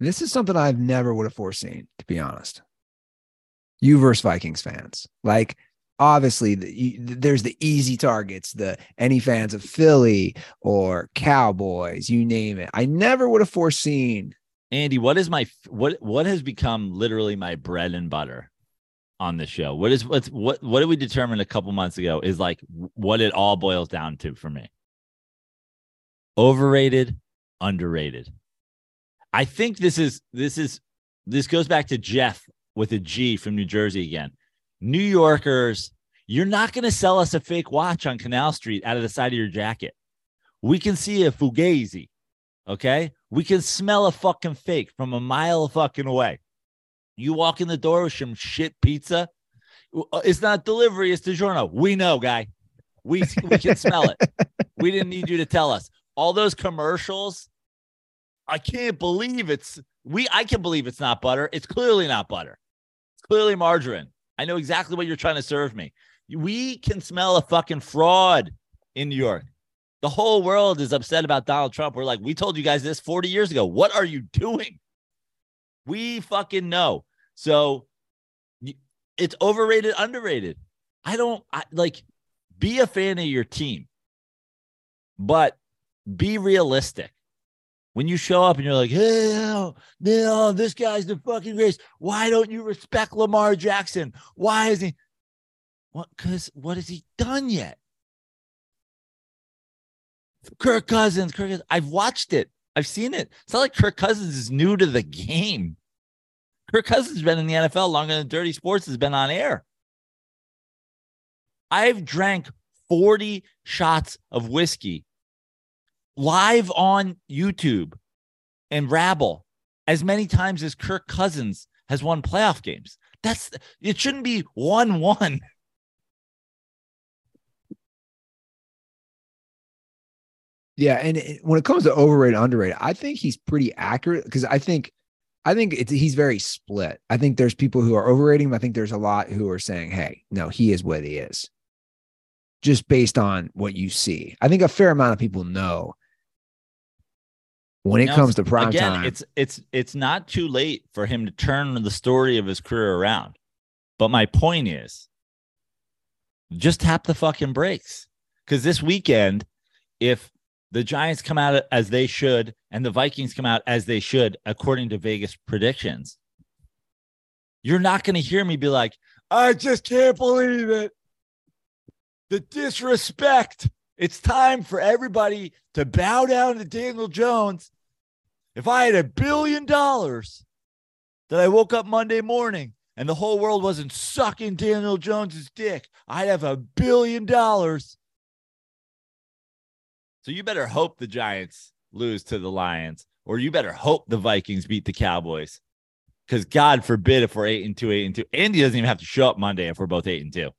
This is something I've never would have foreseen, to be honest. You versus Vikings fans. Like, obviously, the, you, there's the easy targets, the any fans of Philly or Cowboys, you name it. I never would have foreseen. Andy, what is my what what has become literally my bread and butter on the show? What is what's what what did we determine a couple months ago is like what it all boils down to for me. Overrated, underrated. I think this is this is this goes back to Jeff with a G from New Jersey again. New Yorkers, you're not going to sell us a fake watch on Canal Street out of the side of your jacket. We can see a Fugazi, okay? We can smell a fucking fake from a mile fucking away. You walk in the door with some shit pizza. It's not delivery. It's DiGiorno. We know, guy. We, we can smell it. We didn't need you to tell us. All those commercials. I can't believe it's we. I can believe it's not butter. It's clearly not butter. It's clearly margarine. I know exactly what you're trying to serve me. We can smell a fucking fraud in New York. The whole world is upset about Donald Trump. We're like, we told you guys this forty years ago. What are you doing? We fucking know. So it's overrated, underrated. I don't I, like be a fan of your team, but be realistic. When you show up and you're like, hey, no, no, this guy's the fucking greatest. Why don't you respect Lamar Jackson? Why is he? What? Because what has he done yet? Kirk Cousins, Kirk Cousins. I've watched it. I've seen it. It's not like Kirk Cousins is new to the game. Kirk Cousins has been in the N F L longer than Dirty Sports has been on air. I've drank forty shots of whiskey live on YouTube and Rabble as many times as Kirk Cousins has won playoff games. That's it shouldn't be one one. Yeah, and it, when it comes to overrated, underrated, I think he's pretty accurate because I think, I think it's he's very split. I think there's people who are overrating him. I think there's a lot who are saying, "Hey, no, he is what he is," just based on what you see. I think a fair amount of people know when it now, comes to prime again, time. It's it's it's not too late for him to turn the story of his career around. But my point is, just tap the fucking brakes because this weekend, if the Giants come out as they should, and the Vikings come out as they should, according to Vegas predictions, you're not going to hear me be like, I just can't believe it. The disrespect. It's time for everybody to bow down to Daniel Jones. If I had a billion dollars that I woke up Monday morning and the whole world wasn't sucking Daniel Jones's dick, I'd have a billion dollars. So you better hope the Giants lose to the Lions, or you better hope the Vikings beat the Cowboys. Because God forbid if we're eight and two, eight and two, Andy doesn't even have to show up Monday if we're both eight and two.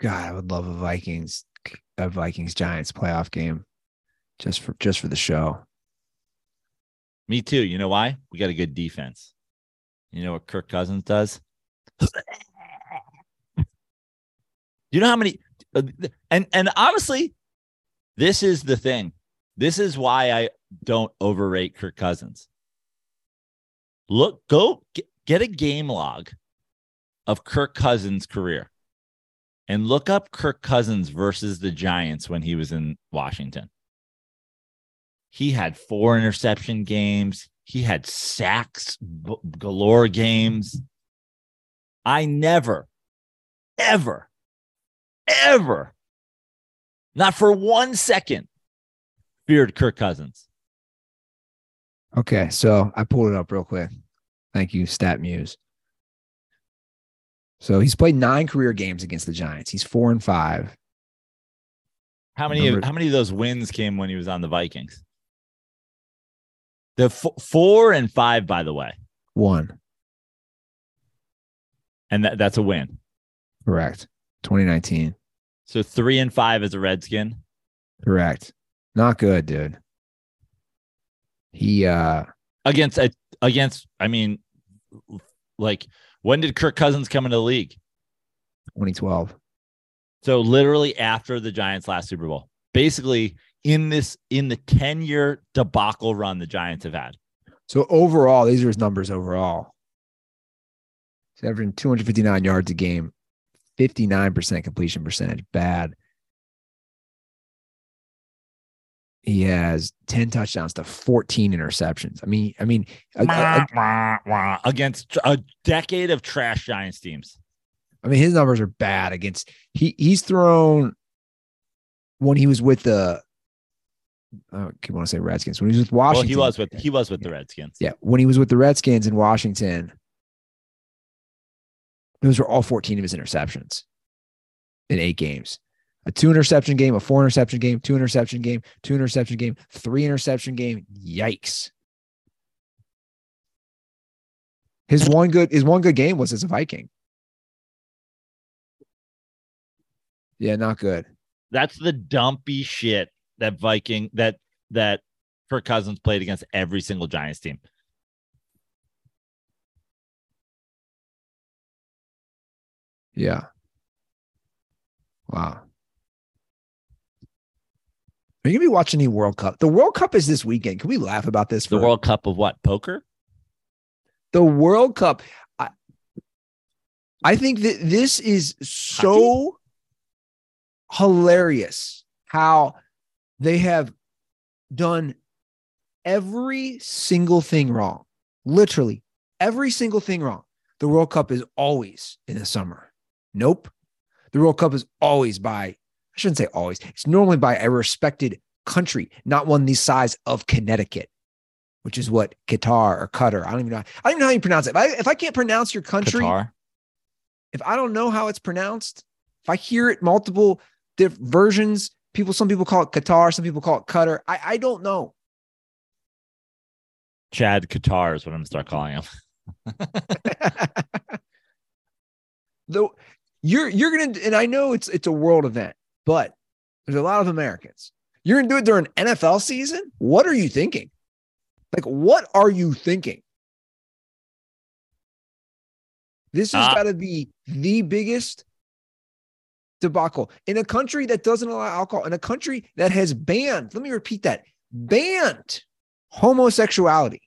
God, I would love a Vikings, a Vikings Giants playoff game, just for just for the show. Me too. You know why? We got a good defense. You know what Kirk Cousins does? You know how many and and honestly, this is the thing. This is why I don't overrate Kirk Cousins. Look, go get, get a game log of Kirk Cousins' career and look up Kirk Cousins versus the Giants when he was in Washington. He had four interception games. He had sacks galore games. I never, ever, ever, not for one second, feared Kirk Cousins. Okay, so I pulled it up real quick. Thank you, Stat Muse. So he's played nine career games against the Giants. He's four and five. How many? Number- how many of those wins came when he was on the Vikings? The f- four and five, by the way, one, and that, that's a win. Correct. twenty nineteen. So three and five as a Redskin. Correct. Not good, dude. He uh, against against. I mean, like, when did Kirk Cousins come into the league? twenty twelve. So literally after the Giants' last Super Bowl, basically in this in the ten-year debacle run the Giants have had. So overall, these are his numbers. Overall, he's averaging two hundred fifty-nine yards a game, fifty-nine percent completion percentage. Bad. He has ten touchdowns to fourteen interceptions. I mean, I mean, wah, wah, wah. Against a decade of trash Giants teams. I mean, his numbers are bad against. He he's thrown when he was with the. I keep want to say Redskins when he was with Washington. Well, he was with he was with the Redskins. Yeah, when he was with the Redskins in Washington, those were all fourteen of his interceptions in eight games. A two interception game, a four interception game, two interception game, two interception game, three interception game. Yikes! His one good his one good game was as a Viking. Yeah, not good. That's the dumpy shit that Viking that that Kirk Cousins played against every single Giants team. Yeah. Wow. Are you going to be watching the World Cup? The World Cup is this weekend. Can we laugh about this? For the World Cup of what? Poker? The World Cup. I, I think that this is so hilarious how they have done every single thing wrong. Literally every single thing wrong. The World Cup is always in the summer. Nope. The World Cup is always by I shouldn't say always. It's normally by a respected country, not one the size of Connecticut, which is what Qatar or Qatar. I don't even know. I don't even know how you pronounce it. If I, if I can't pronounce your country, Qatar. If I don't know how it's pronounced, if I hear it multiple different versions, people, some people call it Qatar, some people call it Qatar. I, I don't know. Chad Qatar is what I'm going to start calling him. Though you're you're going to, and I know it's it's a world event. But there's a lot of Americans. You're going to do it during N F L season? What are you thinking? Like, what are you thinking? This has uh, got to be the biggest debacle in a country that doesn't allow alcohol, in a country that has banned, let me repeat that, banned homosexuality.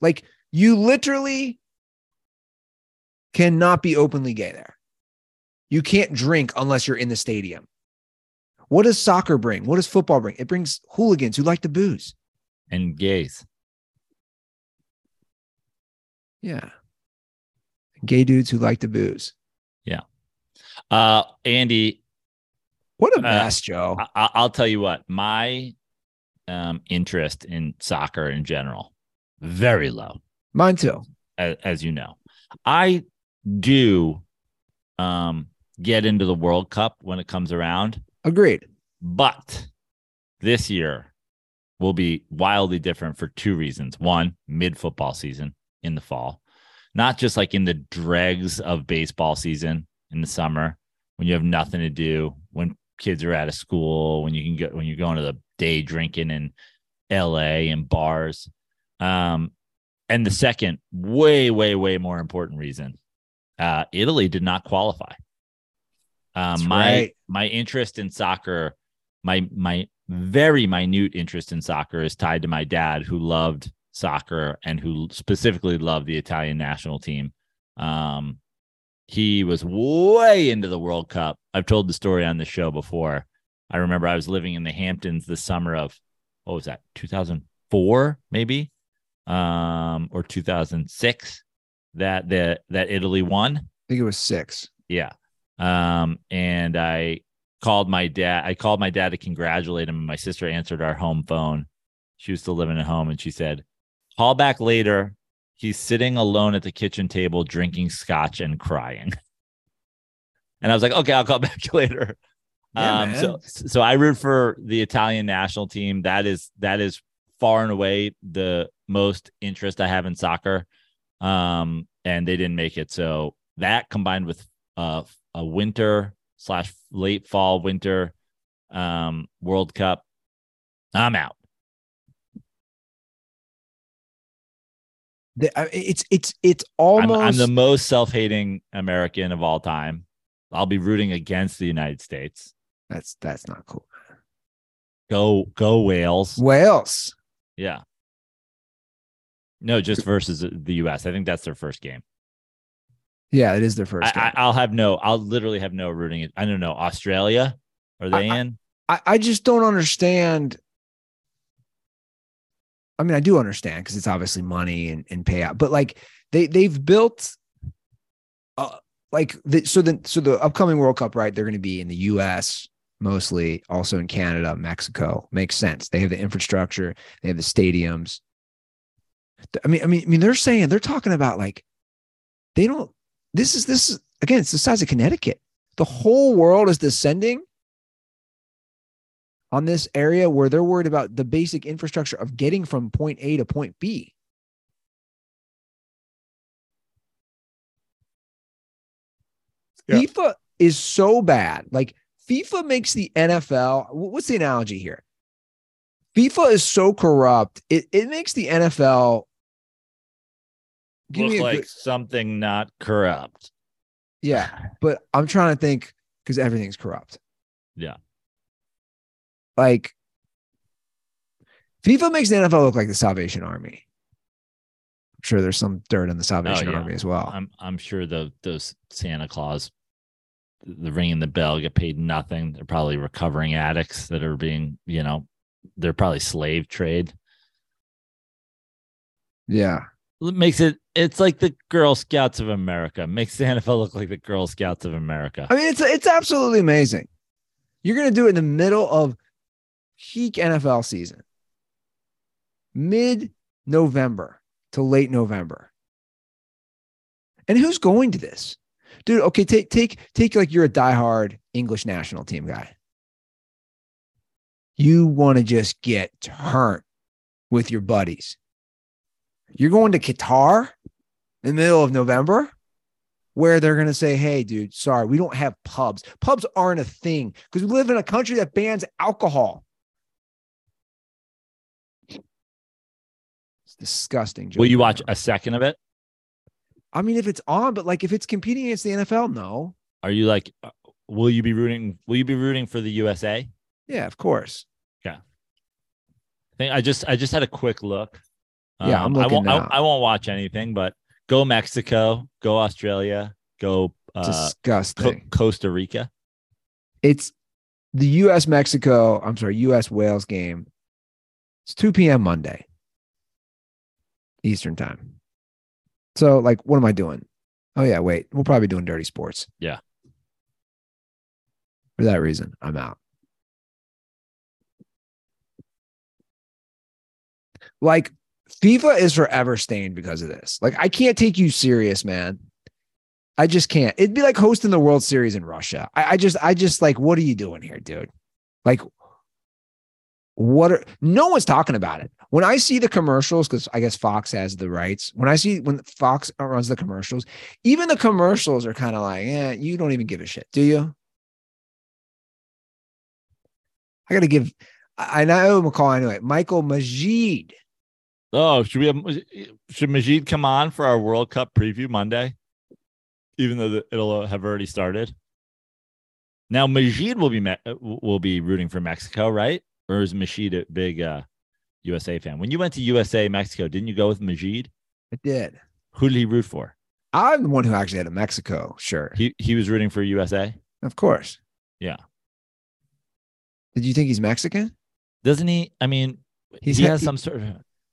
Like, you literally cannot be openly gay there. You can't drink unless you're in the stadium. What does soccer bring? What does football bring? It brings hooligans who like to booze. And gays. Yeah. Gay dudes who like to booze. Yeah. Uh, Andy. What a mess, uh, Joe. I- I'll tell you what. My um, interest in soccer in general, very low. Mine too. As, as you know. I do um. get into the World Cup when it comes around. Agreed. But this year will be wildly different for two reasons. One, mid-football season in the fall. Not just like in the dregs of baseball season in the summer when you have nothing to do, when kids are out of school, when you can go, when you're going to the day drinking in L A and bars. Um, And the second, way, way, way more important reason, uh, Italy did not qualify. Uh, my right. my interest in soccer, my my very minute interest in soccer is tied to my dad, who loved soccer and who specifically loved the Italian national team. Um, he was way into the World Cup. I've told the story on the show before. I remember I was living in the Hamptons the summer of, what was that, two thousand four maybe, um, or two thousand six that the that Italy won. I think it was six. Yeah. Um, and I called my dad, I called my dad to congratulate him. My sister answered our home phone. She was still living at home. And she said, call back later. He's sitting alone at the kitchen table, drinking scotch and crying. And I was like, okay, I'll call back later. Yeah, um, so, so I root for the Italian national team. That is, that is far and away the most interest I have in soccer. Um, and they didn't make it. So that combined with, uh, a winter slash late fall winter um, World Cup. I'm out. The, it's it's it's almost. I'm, I'm the most self-hating American of all time. I'll be rooting against the United States. That's that's not cool. Go go Wales. Wales. Yeah. No, just versus the U S. I think that's their first game. Yeah, it is their first. I, I'll have no. I'll literally have no rooting. I don't know. Australia, are they I, in? I, I just don't understand. I mean, I do understand because it's obviously money and, and payout, but like they they've built, uh, like the, so the so the upcoming World Cup, right? They're going to be in the U S mostly, also in Canada, Mexico. Makes sense. They have the infrastructure. They have the stadiums. I mean, I mean, I mean, they're saying they're talking about like they don't. This is this is, again, it's the size of Connecticut. The whole world is descending on this area where they're worried about the basic infrastructure of getting from point A to point B. Yeah. FIFA is so bad. Like FIFA makes the N F L. What's the analogy here? FIFA is so corrupt. It it makes the N F L Give look like good, something not corrupt. Yeah, but I'm trying to think because everything's corrupt. Yeah. Like, FIFA makes the N F L look like the Salvation Army. I'm sure there's some dirt in the Salvation oh, yeah. Army as well. I'm I'm sure the those Santa Claus, the ringing the bell, get paid nothing. They're probably recovering addicts that are being, you know, they're probably slave trade. Yeah. It makes it it's like the Girl Scouts of America. Makes the N F L look like the Girl Scouts of America. I mean, it's it's absolutely amazing. You're gonna do it in the middle of peak N F L season, mid-November to late November. And who's going to this? Dude, okay, take take take like you're a diehard English national team guy. You want to just get turned with your buddies. You're going to Qatar in the middle of November where they're going to say, hey, dude, sorry, we don't have pubs. Pubs aren't a thing because we live in a country that bans alcohol. It's disgusting. Joe Will you watch a second of it? I mean, if it's on, but like if it's competing against the N F L, no. Are you like, will you be rooting? Will you be rooting for the U S A? Yeah, of course. Yeah. I think I just, I just had a quick look. Yeah, I'm um, I won't. I, I won't watch anything. But go Mexico, go Australia, go uh, disgusting Co- Costa Rica. It's the U S Mexico. I'm sorry, U S Wales game. It's two p.m. Monday Eastern time. So, like, what am I doing? Oh yeah, wait, we're probably doing dirty sports. Yeah. For that reason, I'm out. Like. FIFA is forever stained because of this. Like, I can't take you serious, man. I just can't. It'd be like hosting the World Series in Russia. I, I just, I just like, what are you doing here, dude? Like, what are, no one's talking about it. When I see the commercials, because I guess Fox has the rights. When I see, when Fox runs the commercials, even the commercials are kind of like, eh, you don't even give a shit, do you? I got to give, I, I know McCall anyway, Michael Majid. Oh, should we have, should Majid come on for our World Cup preview Monday, even though the, it'll have already started? Now Majid will be me- will be rooting for Mexico, right? Or is Majid a big uh, U S A fan? When you went to U S A Mexico, didn't you go with Majid? I did. Who did he root for? I'm the one who actually had a Mexico shirt. He he was rooting for U S A? Of course. Yeah. Did you think he's Mexican? Doesn't he? I mean, he's, he has he, some sort of.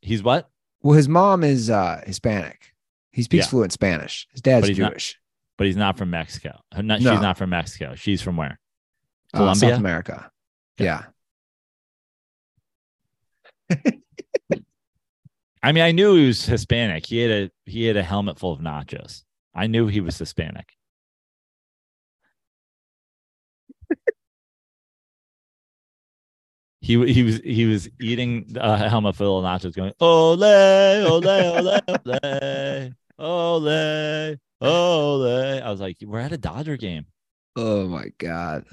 He's what? Well, his mom is uh, Hispanic. He speaks yeah. fluent Spanish. His dad's but Jewish. Not, but he's not from Mexico. Not, no. She's not from Mexico. She's from where? Colombia? Uh, South America. Okay. Yeah. I mean, I knew he was Hispanic. He had a he had a helmet full of nachos. I knew he was Hispanic. He he was he was eating a helmet full of nachos, going ole ole ole ole ole ole. I was like, we're at a Dodger game. Oh my god,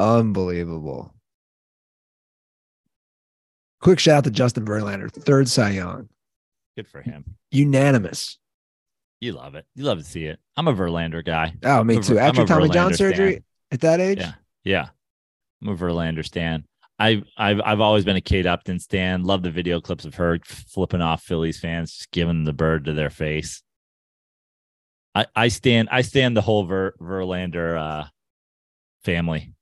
unbelievable! Quick shout out to Justin Verlander, third Cy Young. Good for him. Unanimous. You love it. You love to see it. I'm a Verlander guy. Oh, me too. After Tommy John surgery at that age. Yeah, yeah. I'm a Verlander stan. I've, I've, I've always been a Kate Upton stan. Love the video clips of her flipping off Phillies fans, just giving the bird to their face. I, I stand, I stand the whole Ver, Verlander uh, family.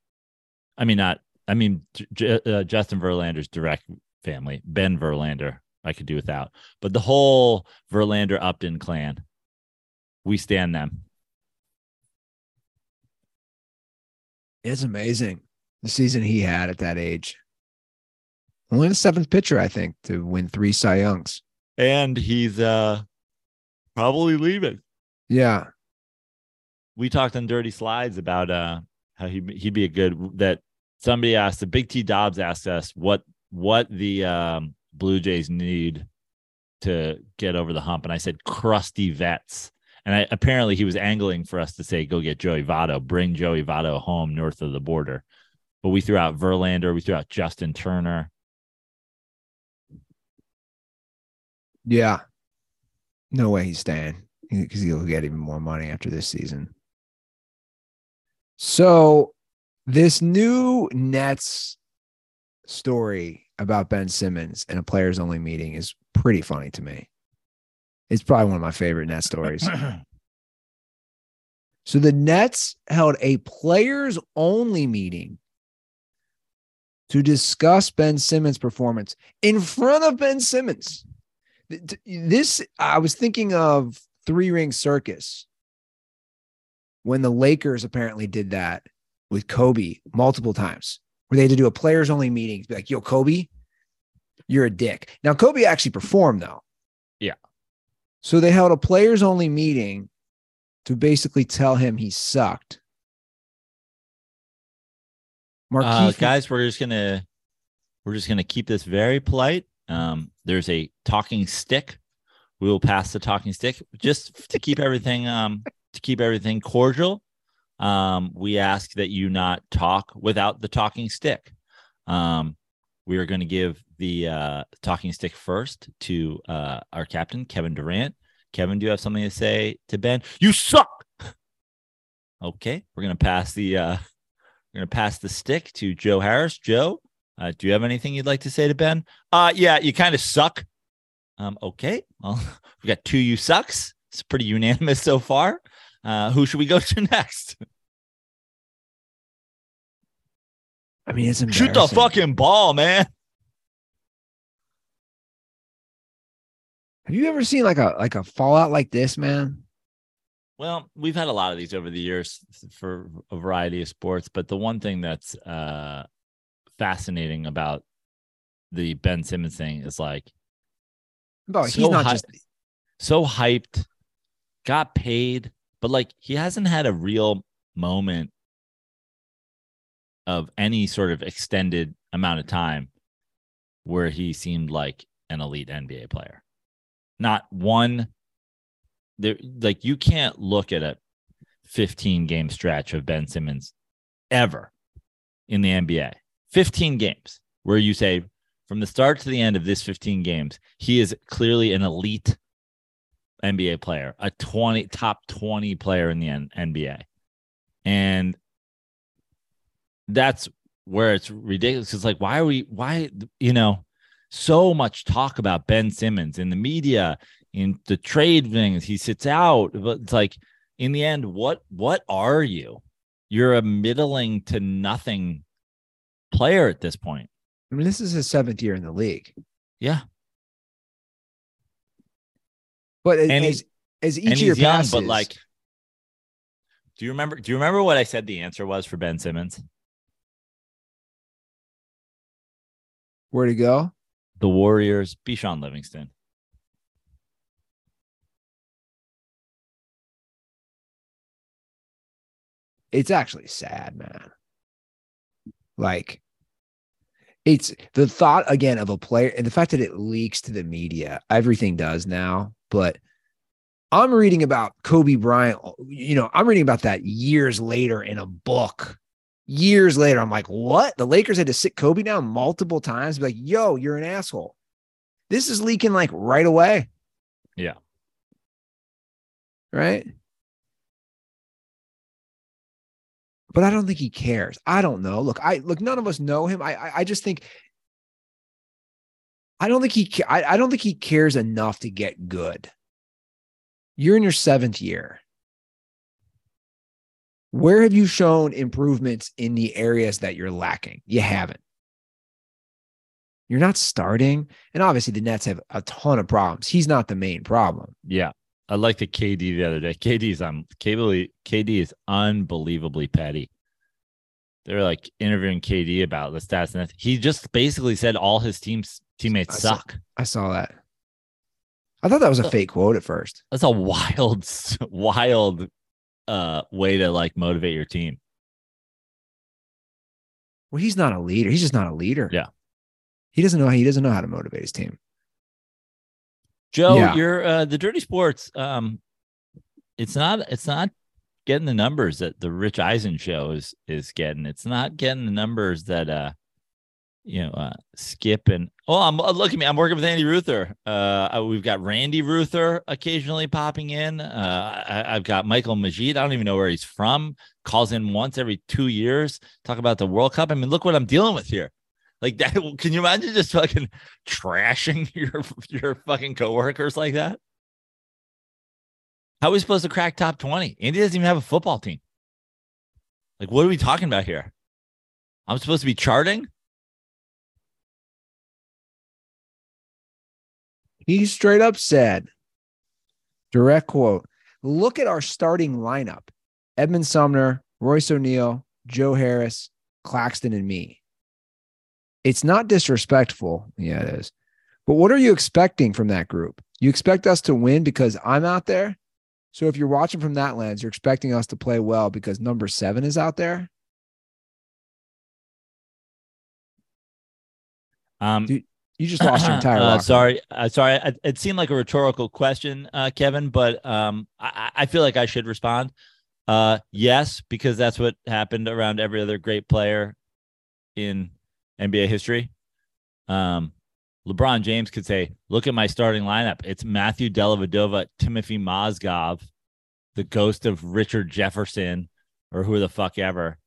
I mean, not, I mean, J- uh, Justin Verlander's direct family, Ben Verlander, I could do without, but the whole Verlander Upton clan, we stand them. It's amazing. The season he had at that age. Only the seventh pitcher, I think, to win three Cy Youngs. And he's uh, probably leaving. Yeah. We talked on Dirty Slides about uh, how he, he'd be a good, that somebody asked, the Big T Dobbs asked us what, what the um, Blue Jays need to get over the hump. And I said, crusty vets. And I, apparently he was angling for us to say, go get Joey Votto, bring Joey Votto home north of the border. But we threw out Verlander. We threw out Justin Turner. Yeah. No way he's staying because he'll get even more money after this season. So this new Nets story about Ben Simmons and a players only meeting is pretty funny to me. It's probably one of my favorite Nets stories. So the Nets held a players only meeting to discuss Ben Simmons' performance in front of Ben Simmons. This, I was thinking of Three Ring Circus when the Lakers apparently did that with Kobe multiple times, where they had to do a players only meeting. Be like, yo, Kobe, you're a dick. Now, Kobe actually performed, though. Yeah. So they held a players only meeting to basically tell him he sucked. Uh, guys, we're just gonna we're just gonna keep this very polite. Um, there's a talking stick. We will pass the talking stick just to keep everything um, to keep everything cordial. Um, we ask that you not talk without the talking stick. Um, we are going to give the uh, talking stick first to uh, our captain, Kevin Durant. Kevin, do you have something to say to Ben? You suck. Okay, we're gonna pass the. Uh, We're going to pass the stick to Joe Harris. Joe, uh, do you have anything you'd like to say to Ben? Uh, yeah, you kind of suck. Um, okay, well, we got two you sucks. It's pretty unanimous so far. Uh, who should we go to next? I mean, it's embarrassing. Shoot the fucking ball, man. Have you ever seen like a like a fallout like this, man? Well, we've had a lot of these over the years for a variety of sports, but the one thing that's uh, fascinating about the Ben Simmons thing is like, no, he's so not hy- just so hyped, got paid, but like he hasn't had a real moment of any sort of extended amount of time where he seemed like an elite N B A player. Not one. There, like you can't look at a fifteen game stretch of Ben Simmons ever in the N B A. fifteen games where you say From the start to the end of this fifteen games, he is clearly an elite N B A player, a twenty top twenty player in the N B A. And that's where it's ridiculous. It's like, why are we, why, you know, so much talk about Ben Simmons in the media, in the trade things, he sits out. But it's like, in the end, what, what are you? You're a middling to nothing player at this point. I mean, this is his seventh year in the league. Yeah. But as, and as, as each and year young, passes, but like, do you remember? Do you remember what I said the answer was for Ben Simmons? Where'd he go? The Warriors, Bijan Livingston. It's actually sad, man. Like, it's the thought again of a player and the fact that it leaks to the media. Everything does now. But I'm reading about Kobe Bryant, you know, I'm reading about that years later in a book. Years later, I'm like, what? The Lakers had to sit Kobe down multiple times, be like, yo, you're an asshole. This is leaking like right away. Yeah. Right? But I don't think he cares. I don't know. Look, I look, none of us know him. I I, I just think I don't think he. I, I don't think he cares enough to get good. You're in your seventh year. Where have you shown improvements in the areas that you're lacking? You haven't. You're not starting, and obviously the Nets have a ton of problems. He's not the main problem. Yeah, I like the K D the other day. K D's um, K D is unbelievably petty. They're like interviewing K D about the stats, and he just basically said all his teams teammates I suck. Saw, I saw that. I thought that was a fake quote at first. That's a wild, wild uh, way to like motivate your team. Well, he's not a leader. He's just not a leader. Yeah, he doesn't know how he doesn't know how to motivate his team. Joe, yeah. you're uh, the Dirty Sports. Um, it's not. It's not. Getting the numbers that the Rich Eisen show is, is getting. It's not getting the numbers that, uh, you know, uh, Skip and, oh, I'm look at me. I'm working with Andy Ruther. Uh, we've got Randy Ruther occasionally popping in. Uh, I, I've got Michael Majid. I don't even know where he's from. Calls in once every two years. Talk about the World Cup. I mean, look what I'm dealing with here. Like that. Can you imagine just fucking trashing your, your fucking coworkers like that? How are we supposed to crack top twenty? Andy doesn't even have a football team. Like, what are we talking about here? I'm supposed to be charting? He straight up said, direct quote, look at our starting lineup. Edmund Sumner, Royce O'Neal, Joe Harris, Claxton, and me. It's not disrespectful. Yeah, it is. But what are you expecting from that group? You expect us to win because I'm out there? So if you're watching from that lens, you're expecting us to play well because number seven is out there. Um, Dude, you just lost your entire. Uh, sorry, uh, sorry. I, it seemed like a rhetorical question, uh, Kevin, but um, I, I feel like I should respond. Uh, yes, because that's what happened around every other great player in N B A history. Um, LeBron James could say, look at my starting lineup. It's Matthew Dellavedova, Timothy Mozgov, the ghost of Richard Jefferson, or who the fuck ever.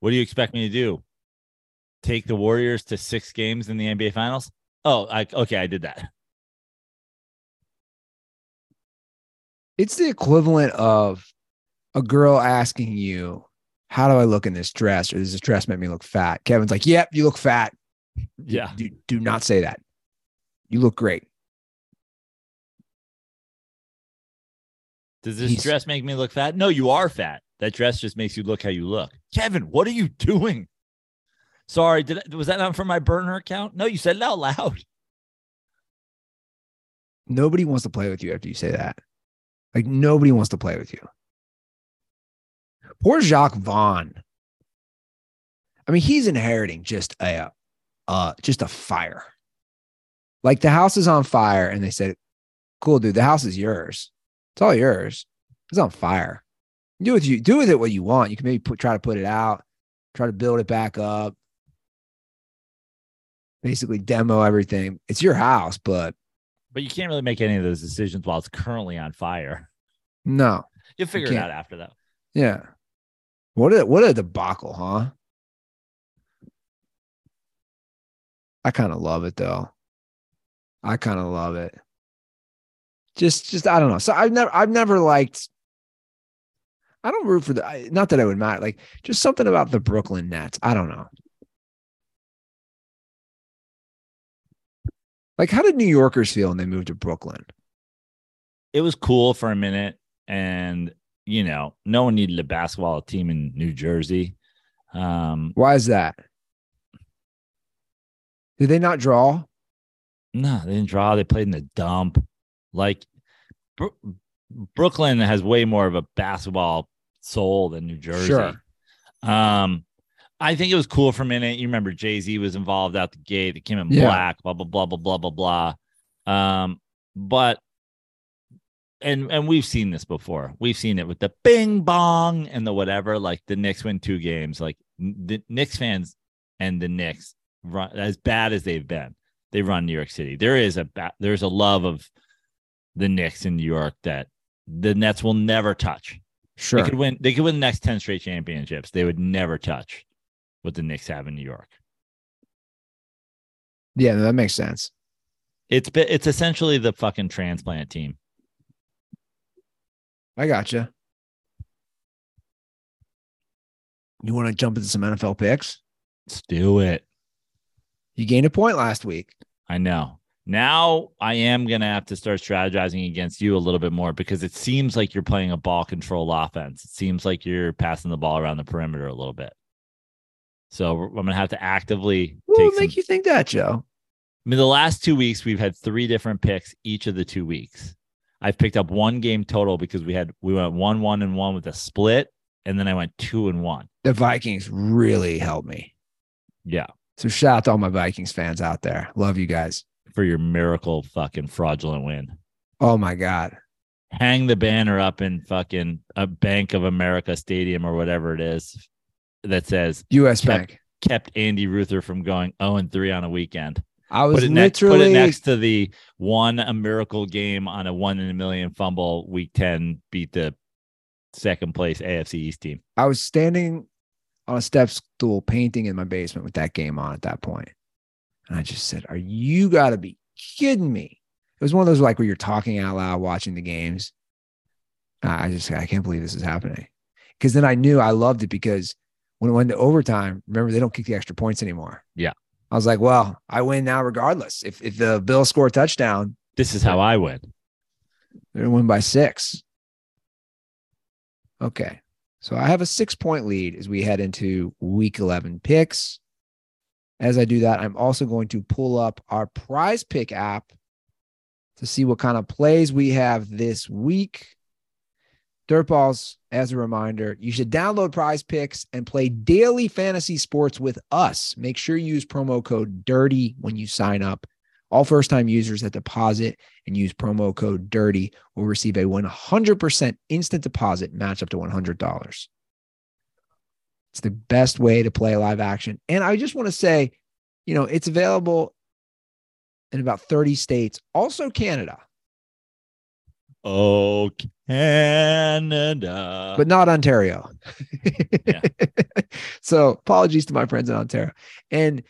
What do you expect me to do? Take the Warriors to six games in the N B A Finals? Oh, I, okay, I did that. It's the equivalent of a girl asking you, how do I look in this dress? Or does this dress make me look fat? Kevin's like, yep, you look fat. Yeah. Do, do not say that. You look great. Does this He's, dress make me look fat? No, you are fat. That dress just makes you look how you look. Kevin, what are you doing? Sorry, did I, was that not from my burner account? No, you said it out loud. Nobody wants to play with you after you say that. Like, nobody wants to play with you. Poor Jacques Vaughn. I mean, he's inheriting just a Uh, just a fire. Like the house is on fire. And they said, cool, dude, the house is yours. It's all yours. It's on fire. Do with you, do with it what you want. You can maybe put, try to put it out, try to build it back up. basically demo everything. It's your house, but but you can't really make any of those decisions while it's currently on fire. No, you'll figure you it out after that. Yeah. What a what a debacle, huh? I kind of love it though. I kind of love it. Just just I don't know. So I've never I've never liked. I don't root for the. Not that I would matter. Like just something about the Brooklyn Nets. I don't know. Like, how did New Yorkers feel when they moved to Brooklyn? It was cool for a minute, and you know, no one needed a basketball team in New Jersey. Um, Why is that? Did they not draw? No, they didn't draw. They played in the dump. Like, Bro- Brooklyn has way more of a basketball soul than New Jersey. Sure. Um, I think it was cool for a minute. You remember Jay-Z was involved out the gate. It came in yeah. black, blah, blah, blah, blah, blah, blah, blah. Um, but, and and we've seen this before. We've seen it with the bing bong and the whatever. Like, the Knicks win two games. Like, the Knicks fans and the Knicks run as bad as they've been. They run New York City. There is a ba- there's a love of the Knicks in New York that the Nets will never touch. Sure, they could win. They could win the next ten straight championships. They would never touch what the Knicks have in New York. Yeah, that makes sense. It's been, it's essentially the fucking transplant team. I gotcha. You want to jump into some N F L picks? Let's do it. You gained a point last week. I know. Now I am going to have to start strategizing against you a little bit more because it seems like you're playing a ball control offense. It seems like you're passing the ball around the perimeter a little bit. So I'm going to have to actively. What would make some... you think that, Joe? I mean, the last two weeks, we've had three different picks each of the two weeks. I've picked up one game total because we had we went one, one, and one with a split, and then I went two and one. The Vikings really helped me. Yeah. So shout out to all my Vikings fans out there. Love you guys. For your miracle fucking fraudulent win. Oh, my God. Hang the banner up in fucking a Bank of America stadium or whatever it is that says U S kept, Bank kept Andy Ruther from going oh and three on a weekend. I was put literally ne- put it next to the one a miracle game on a one in a million fumble week ten beat the second place A F C East team. I was standing on a step stool painting in my basement with that game on at that point. And I just said, are you got to be kidding me? It was one of those like where you're talking out loud, watching the games. I just said, I can't believe this is happening. Because then I knew I loved it because when it went to overtime, remember, they don't kick the extra points anymore. Yeah. I was like, well, I win now regardless. If if the Bills score a touchdown. This is how I win. They're going to win by six. Okay. So I have a six-point lead as we head into week eleven picks. As I do that, I'm also going to pull up our Prize Pick app to see what kind of plays we have this week. Dirtballs, as a reminder, you should download Prize Picks and play daily fantasy sports with us. Make sure you use promo code DIRTY when you sign up. All first-time users that deposit and use promo code DIRTY will receive a one hundred percent instant deposit match up to one hundred dollars. It's the best way to play live action. And I just want to say, you know, it's available in about thirty states, also Canada. Oh, Canada. But not Ontario. Yeah. So apologies to my friends in Ontario. And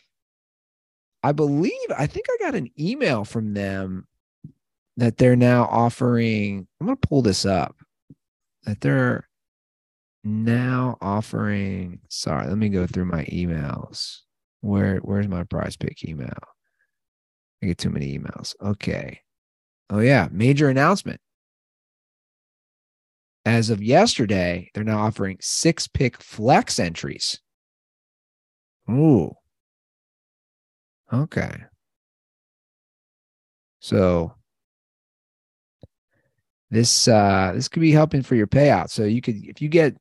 I believe, I think I got an email from them that they're now offering, I'm going to pull this up, that they're now offering, sorry, let me go through my emails. Where, where's my Prize Pick email? I get too many emails. Okay. Oh yeah. Major announcement. As of yesterday, they're now offering six pick flex entries. Ooh. Okay. So this uh, this could be helping for your payout. So you could, if you get,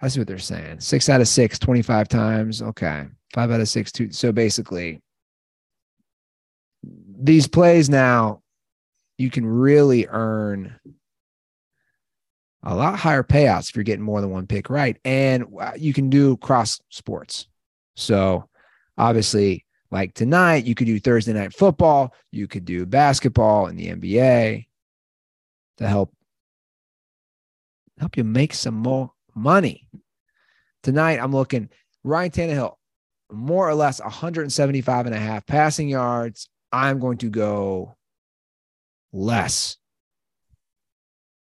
I see what they're saying. Six out of six, twenty-five times. Okay. Five out of six, two. So basically, these plays now, you can really earn a lot higher payouts if you're getting more than one pick right. And you can do cross sports. So obviously, Like tonight, you could do Thursday night football. You could do basketball in the N B A to help help you make some more money. Tonight, I'm looking Ryan Tannehill, more or less one seventy-five and a half passing yards. I'm going to go less.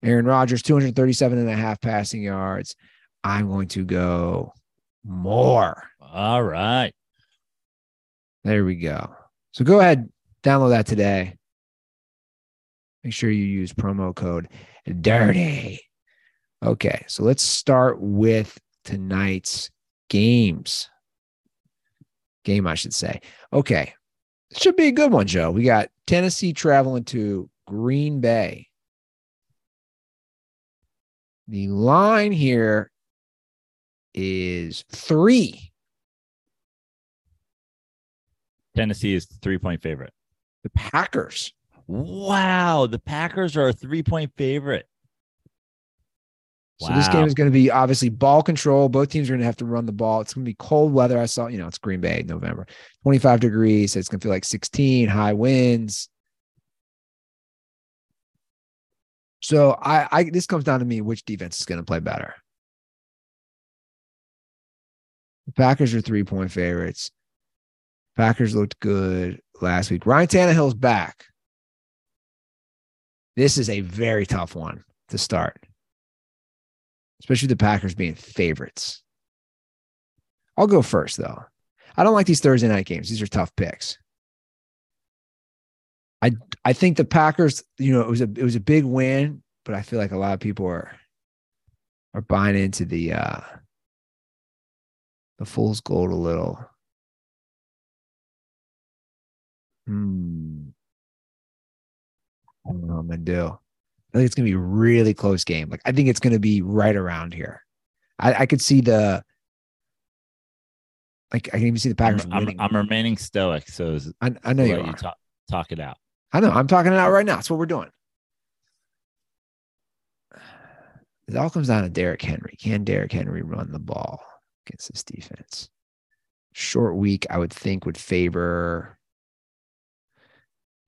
Aaron Rodgers, two thirty-seven and a half passing yards. I'm going to go more. All right. There we go. So go ahead, download that today. Make sure you use promo code DIRTY. Okay, so let's start with tonight's games. Game, I should say. Okay, it should be a good one, Joe. We got Tennessee traveling to Green Bay. The line here is three. Tennessee is the three-point favorite. The Packers. Wow, the Packers are a three-point favorite. So wow. This game is going to be obviously ball control. Both teams are going to have to run the ball. It's going to be cold weather. I saw, you know, it's Green Bay, November, twenty-five degrees. So it's going to feel like sixteen, high winds. So I, I this comes down to me, which defense is going to play better. The Packers are three-point favorites. Packers looked good last week. Ryan Tannehill's back. This is a very tough one to start, especially the Packers being favorites. I'll go first, though. I don't like these Thursday night games. These are tough picks. I I think the Packers, you know, it was a it was a big win, but I feel like a lot of people are are buying into the uh, the fool's gold a little. Hmm. I don't know what I'm gonna do. I think it's going to be a really close game. Like, I think it's going to be right around here. I, I could see the, like, I can even see the Packers. I'm, winning. I'm, I'm remaining stoic. So I, I know you are. You talk, talk it out. I know. I'm talking it out right now. That's what we're doing. It all comes down to Derrick Henry. Can Derrick Henry run the ball against this defense? Short week, I would think, would favor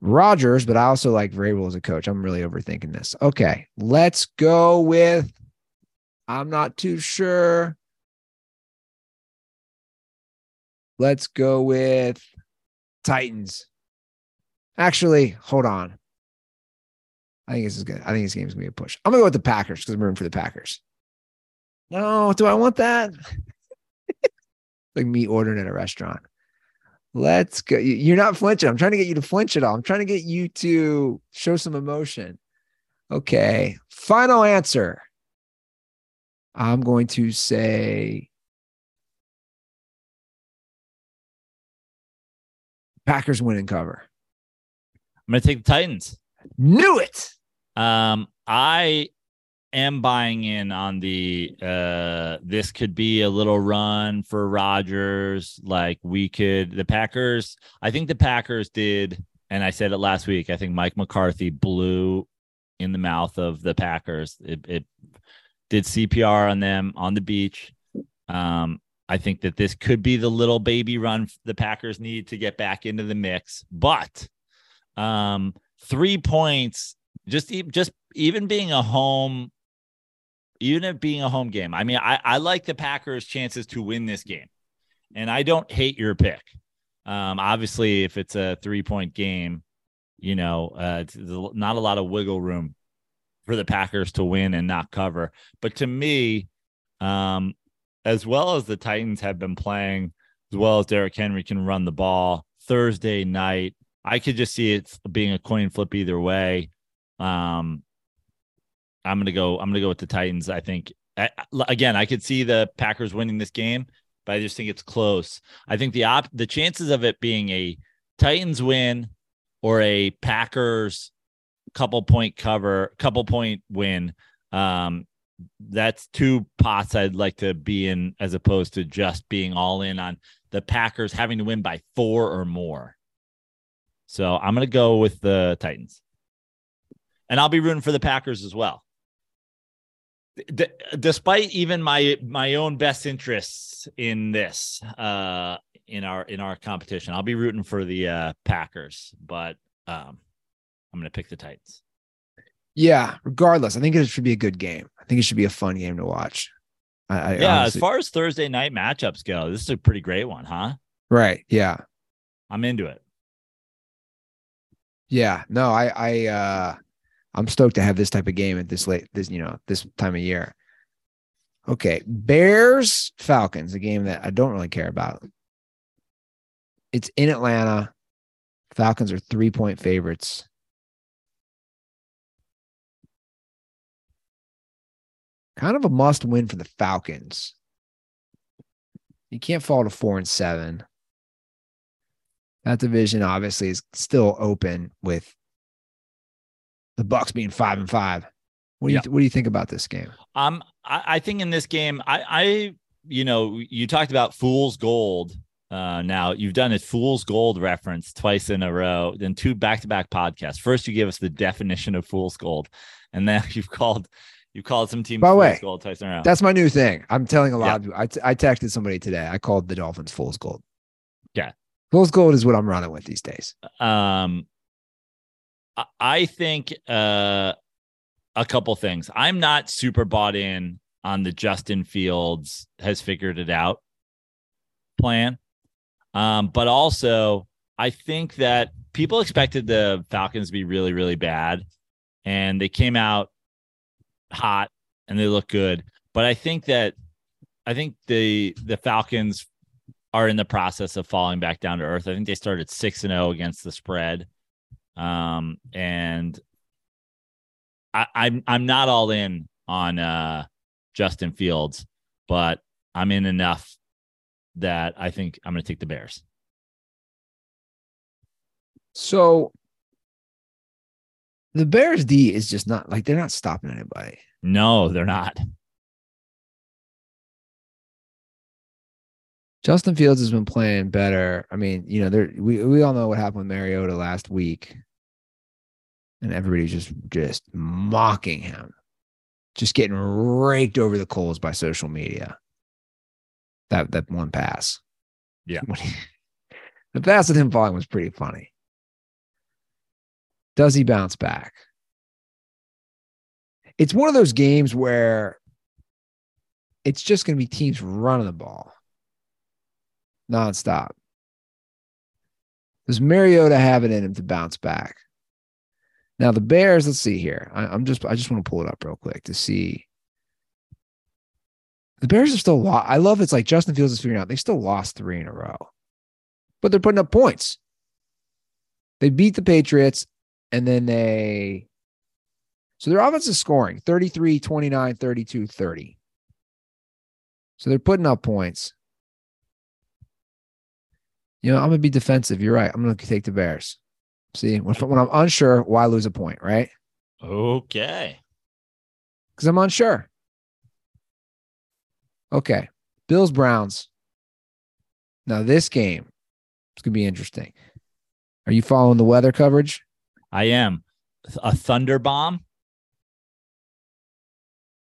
Rodgers, but I also like Vrabel as a coach. I'm really overthinking this. Okay, let's go with, I'm not too sure. Let's go with Titans. Actually, hold on. I think this is good. I think this game's going to be a push. I'm going to go with the Packers because I'm rooting for the Packers. No, do I want that? Like me ordering at a restaurant. Let's go. You're not flinching. I'm trying to get you to flinch at all. I'm trying to get you to show some emotion. Okay. Final answer. I'm going to say Packers win and cover. I'm going to take the Titans. Knew it. Um, I am buying in on the, uh, this could be a little run for Rodgers. Like we could, the Packers, I think the Packers did. And I said it last week, I think Mike McCarthy blew in the mouth of the Packers. It, it did C P R on them on the beach. Um, I think that this could be the little baby run the Packers need to get back into the mix, but um, three points, just, just even being a home, Even it being a home game, I mean, I, I like the Packers' chances to win this game, and I don't hate your pick. Um, obviously, if it's a three-point game, you know, uh, it's not a lot of wiggle room for the Packers to win and not cover. But to me, um, as well as the Titans have been playing, as well as Derrick Henry can run the ball Thursday night, I could just see it being a coin flip either way. Um, I'm going to go, I'm going to go with the Titans. I think, I, again, I could see the Packers winning this game, but I just think it's close. I think the op, the chances of it being a Titans win or a Packers couple point cover, couple point win. Um, that's two pots I'd like to be in, as opposed to just being all in on the Packers having to win by four or more. So I'm going to go with the Titans. And I'll be rooting for the Packers as well. D- despite even my my own best interests in this, uh, in our in our competition. I'll be rooting for the uh, Packers, but um, I'm going to pick the Titans. Yeah, regardless, I think it should be a good game. I think it should be a fun game to watch. I, yeah, honestly, as far as Thursday night matchups go, this is a pretty great one, huh? Right. Yeah, I'm into it. Yeah. No, I, I, uh, I'm stoked to have this type of game at this late, this, you know, this time of year. Okay, Bears Falcons, a game that I don't really care about. It's in Atlanta. Falcons are three point favorites. Kind of a must win for the Falcons. You can't fall to four and seven. That division obviously is still open with the Bucs being five and five. What do yeah. you th- What do you think about this game? Um, I, I think in this game, I, I, you know, you talked about fool's gold. Uh, now you've done a fool's gold reference twice in a row, then two back to back podcasts. First, you gave us the definition of fool's gold, and then you've called. You called some teams. By the way, gold twice in a row. That's my new thing. I'm telling a lot yeah. of people. I, t- I texted somebody today. I called the Dolphins fool's gold. Yeah. Fool's gold is what I'm running with these days. Um, I, I think uh, a couple things. I'm not super bought in on the Justin Fields has figured it out plan. Um, but also, I think that people expected the Falcons to be really, really bad. And they came out hot and they look good, but I think that I think the the Falcons are in the process of falling back down to earth. I think they started six and zero against the spread, um, and I, I'm I'm not all in on uh, Justin Fields, but I'm in enough that I think I'm going to take the Bears. So. The Bears D is just not like they're not stopping anybody. No, they're not. Justin Fields has been playing better. I mean, you know, there we, we all know what happened with Mariota last week. And everybody's just just mocking him. Just getting raked over the coals by social media. That that one pass. Yeah. The pass of him falling was pretty funny. Does he bounce back? It's one of those games where it's just going to be teams running the ball nonstop. Does Mariota have it in him to bounce back? Now the Bears, let's see here. I, I'm just, I just want to pull it up real quick to see. The Bears are still lost. I love it's like Justin Fields is figuring out they still lost three in a row, but they're putting up points. They beat the Patriots. And then they, so their offense is scoring thirty-three, twenty-nine, thirty-two, thirty. So they're putting up points. You know, I'm going to be defensive. You're right. I'm going to take the Bears. See, when, when I'm unsure, why lose a point, right? Okay. Because I'm unsure. Okay. Bills, Browns. Now, this game is going to be interesting. Are you following the weather coverage? I am. A thunder bomb?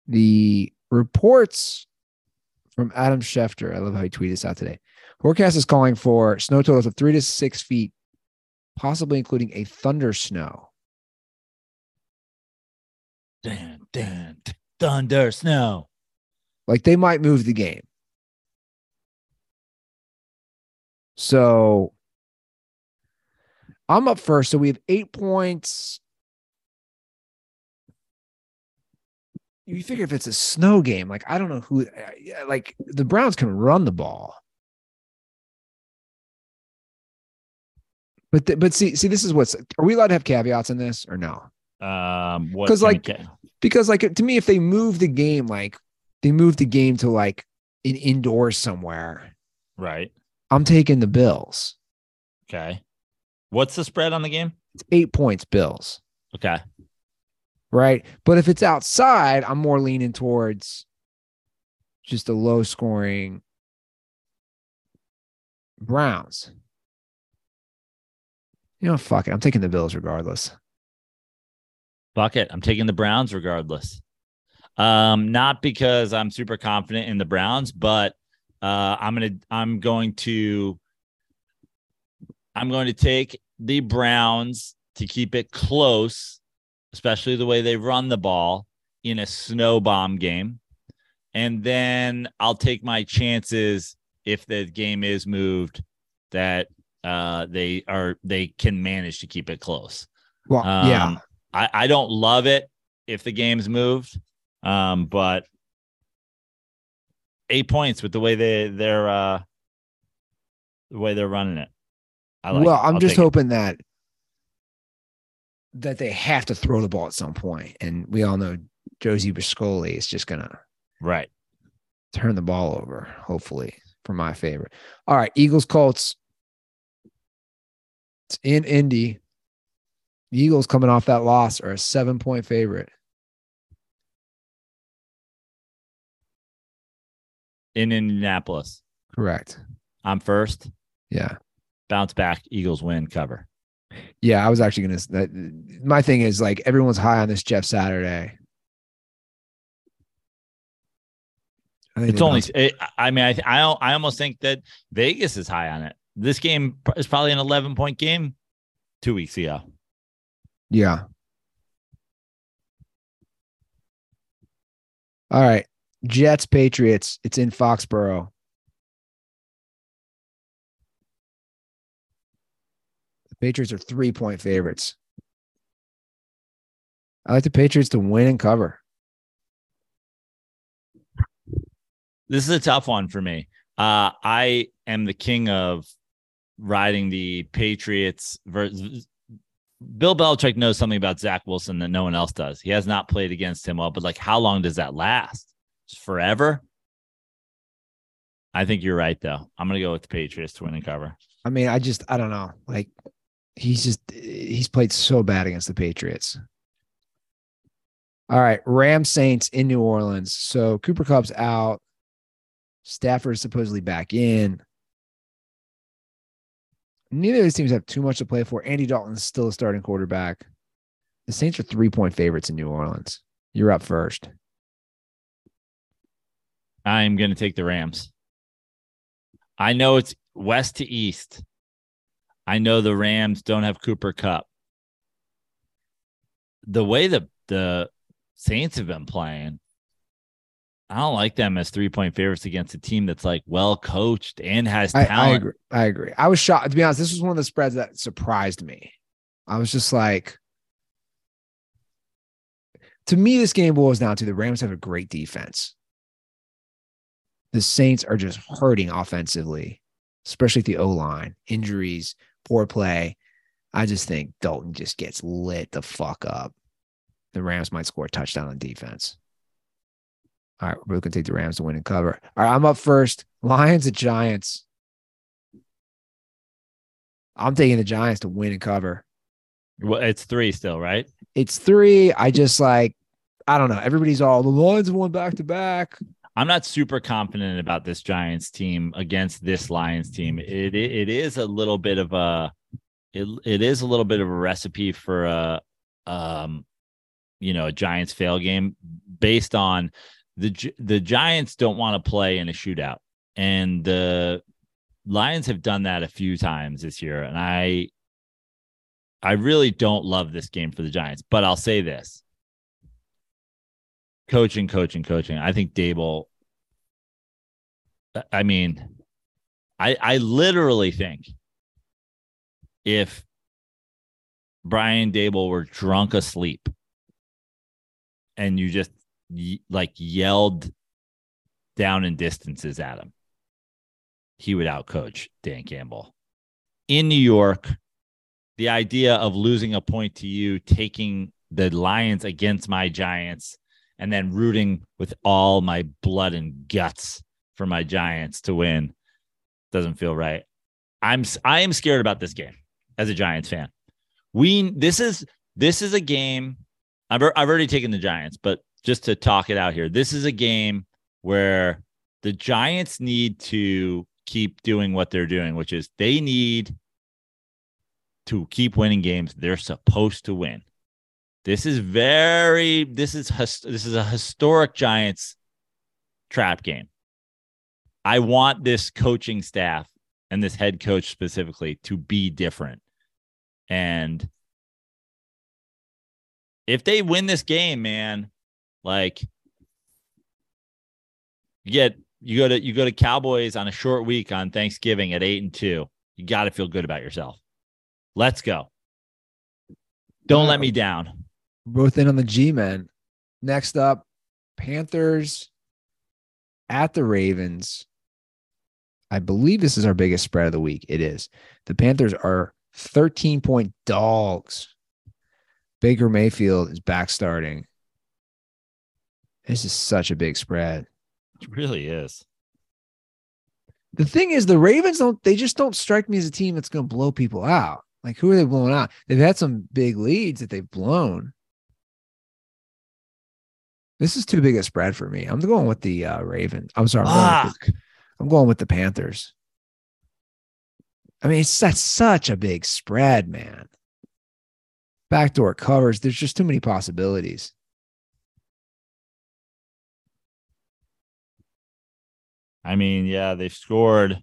The reports from Adam Schefter. I love how he tweeted this out today. Forecast is calling for snow totals of three to six feet, possibly including a thunder snow. Dun, dun, thunder snow. Like they might move the game. So... I'm up first, so we have eight points. You figure if it's a snow game, like, I don't know who, like, the Browns can run the ball. But, th- but see, see, this is what's, are we allowed to have caveats in this or no? Um, what Cause like, ca- because like, to me, if they move the game, like they move the game to like an indoor somewhere. Right. I'm taking the Bills. Okay. What's the spread on the game? It's eight points, Bills. Okay. Right. But if it's outside, I'm more leaning towards just a low scoring Browns. You know, fuck it. I'm taking the Bills regardless. Fuck it. I'm taking the Browns regardless. Um, not because I'm super confident in the Browns, but uh, I'm going to, I'm going to I'm going to take the Browns to keep it close, especially the way they run the ball in a snow bomb game. And then I'll take my chances if the game is moved that uh, they are they can manage to keep it close. Well, um, yeah, I, I don't love it if the game's moved, um, but eight points with the way they they're uh, the way they're running it. I like well, it. I'm I'll just hoping it. that that they have to throw the ball at some point, and we all know Josie Biscoli is just gonna right turn the ball over. Hopefully, for my favorite. All right, Eagles Colts. It's in Indy. The Eagles coming off that loss are a seven point favorite. In Indianapolis. Correct. I'm first. Yeah. Bounce back. Eagles win cover. Yeah. I was actually going to, my thing is like everyone's high on this Jeff Saturday. I think it's only, it, I mean, I, I, I almost think that Vegas is high on it. This game is probably an eleven point game two weeks ago. Yeah. All right. Jets, Patriots. It's in Foxborough. The Patriots are three point favorites. I like the Patriots to win and cover. This is a tough one for me. Uh, I am the king of riding the Patriots versus. Bill Belichick knows something about Zach Wilson that no one else does. He has not played against him well, but like, how long does that last? Just forever? I think you're right, though. I'm going to go with the Patriots to win and cover. I mean, I just, I don't know. Like, he's just, he's played so bad against the Patriots. All right. Rams Saints in New Orleans. So Cooper Kupp's out. Stafford is supposedly back in. Neither of these teams have too much to play for. Andy Dalton's still a starting quarterback. The Saints are three-point favorites in New Orleans. You're up first. I'm going to take the Rams. I know it's west to east. I know the Rams don't have Cooper Kupp. The way the, the Saints have been playing, I don't like them as three-point favorites against a team that's like well-coached and has talent. I, I agree. I agree. I was shocked. To be honest, this was one of the spreads that surprised me. I was just like, to me, this game boils down to the Rams have a great defense. The Saints are just hurting offensively, especially at the O-line. Injuries, poor play. I just think Dalton just gets lit the fuck up. The Rams might score a touchdown on defense. All right, we're both going to take the Rams to win and cover. All right, I'm up first. Lions at Giants. I'm taking the Giants to win and cover. Well, it's three still, right? It's three. I just like, I don't know. Everybody's all, the Lions won back-to-back. I'm not super confident about this Giants team against this Lions team. It It, it is a little bit of a, it, it is a little bit of a recipe for a, um, you know, a Giants fail game based on, The the Giants don't want to play in a shootout, and the Lions have done that a few times this year. And I, I really don't love this game for the Giants. But I'll say this: coaching, coaching, coaching. I think Dable. I mean, I I literally think if Brian Dable were drunk asleep, and you just like yelled down in distances at him, he would outcoach Dan Campbell. In New York, the idea of losing a point to you, taking the Lions against my Giants, and then rooting with all my blood and guts for my Giants to win doesn't feel right. I'm I am scared about this game as a Giants fan. We this is this is a game. I've I've already taken the Giants, but just to talk it out here, this is a game where the Giants need to keep doing what they're doing, which is they need to keep winning games they're supposed to win. This is very, this is, this is a historic Giants trap game. I want this coaching staff and this head coach specifically to be different. And if they win this game, man, like you get you go to you go to Cowboys on a short week on Thanksgiving at eight and two. You got to feel good about yourself. Let's go. Don't wow. let me down. Both in on the G-men. Next up, Panthers at the Ravens. I believe this is our biggest spread of the week. It is. The Panthers are thirteen-point dogs. Baker Mayfield is back starting. This is such a big spread. It really is. The thing is, the Ravens don't, they just don't strike me as a team that's going to blow people out. Like, who are they blowing out? They've had some big leads that they've blown. This is too big a spread for me. I'm going with the uh, Ravens. I'm sorry. I'm going, the, I'm going with the Panthers. I mean, it's that's such a big spread, man. Backdoor covers. There's just too many possibilities. I mean, yeah, they've scored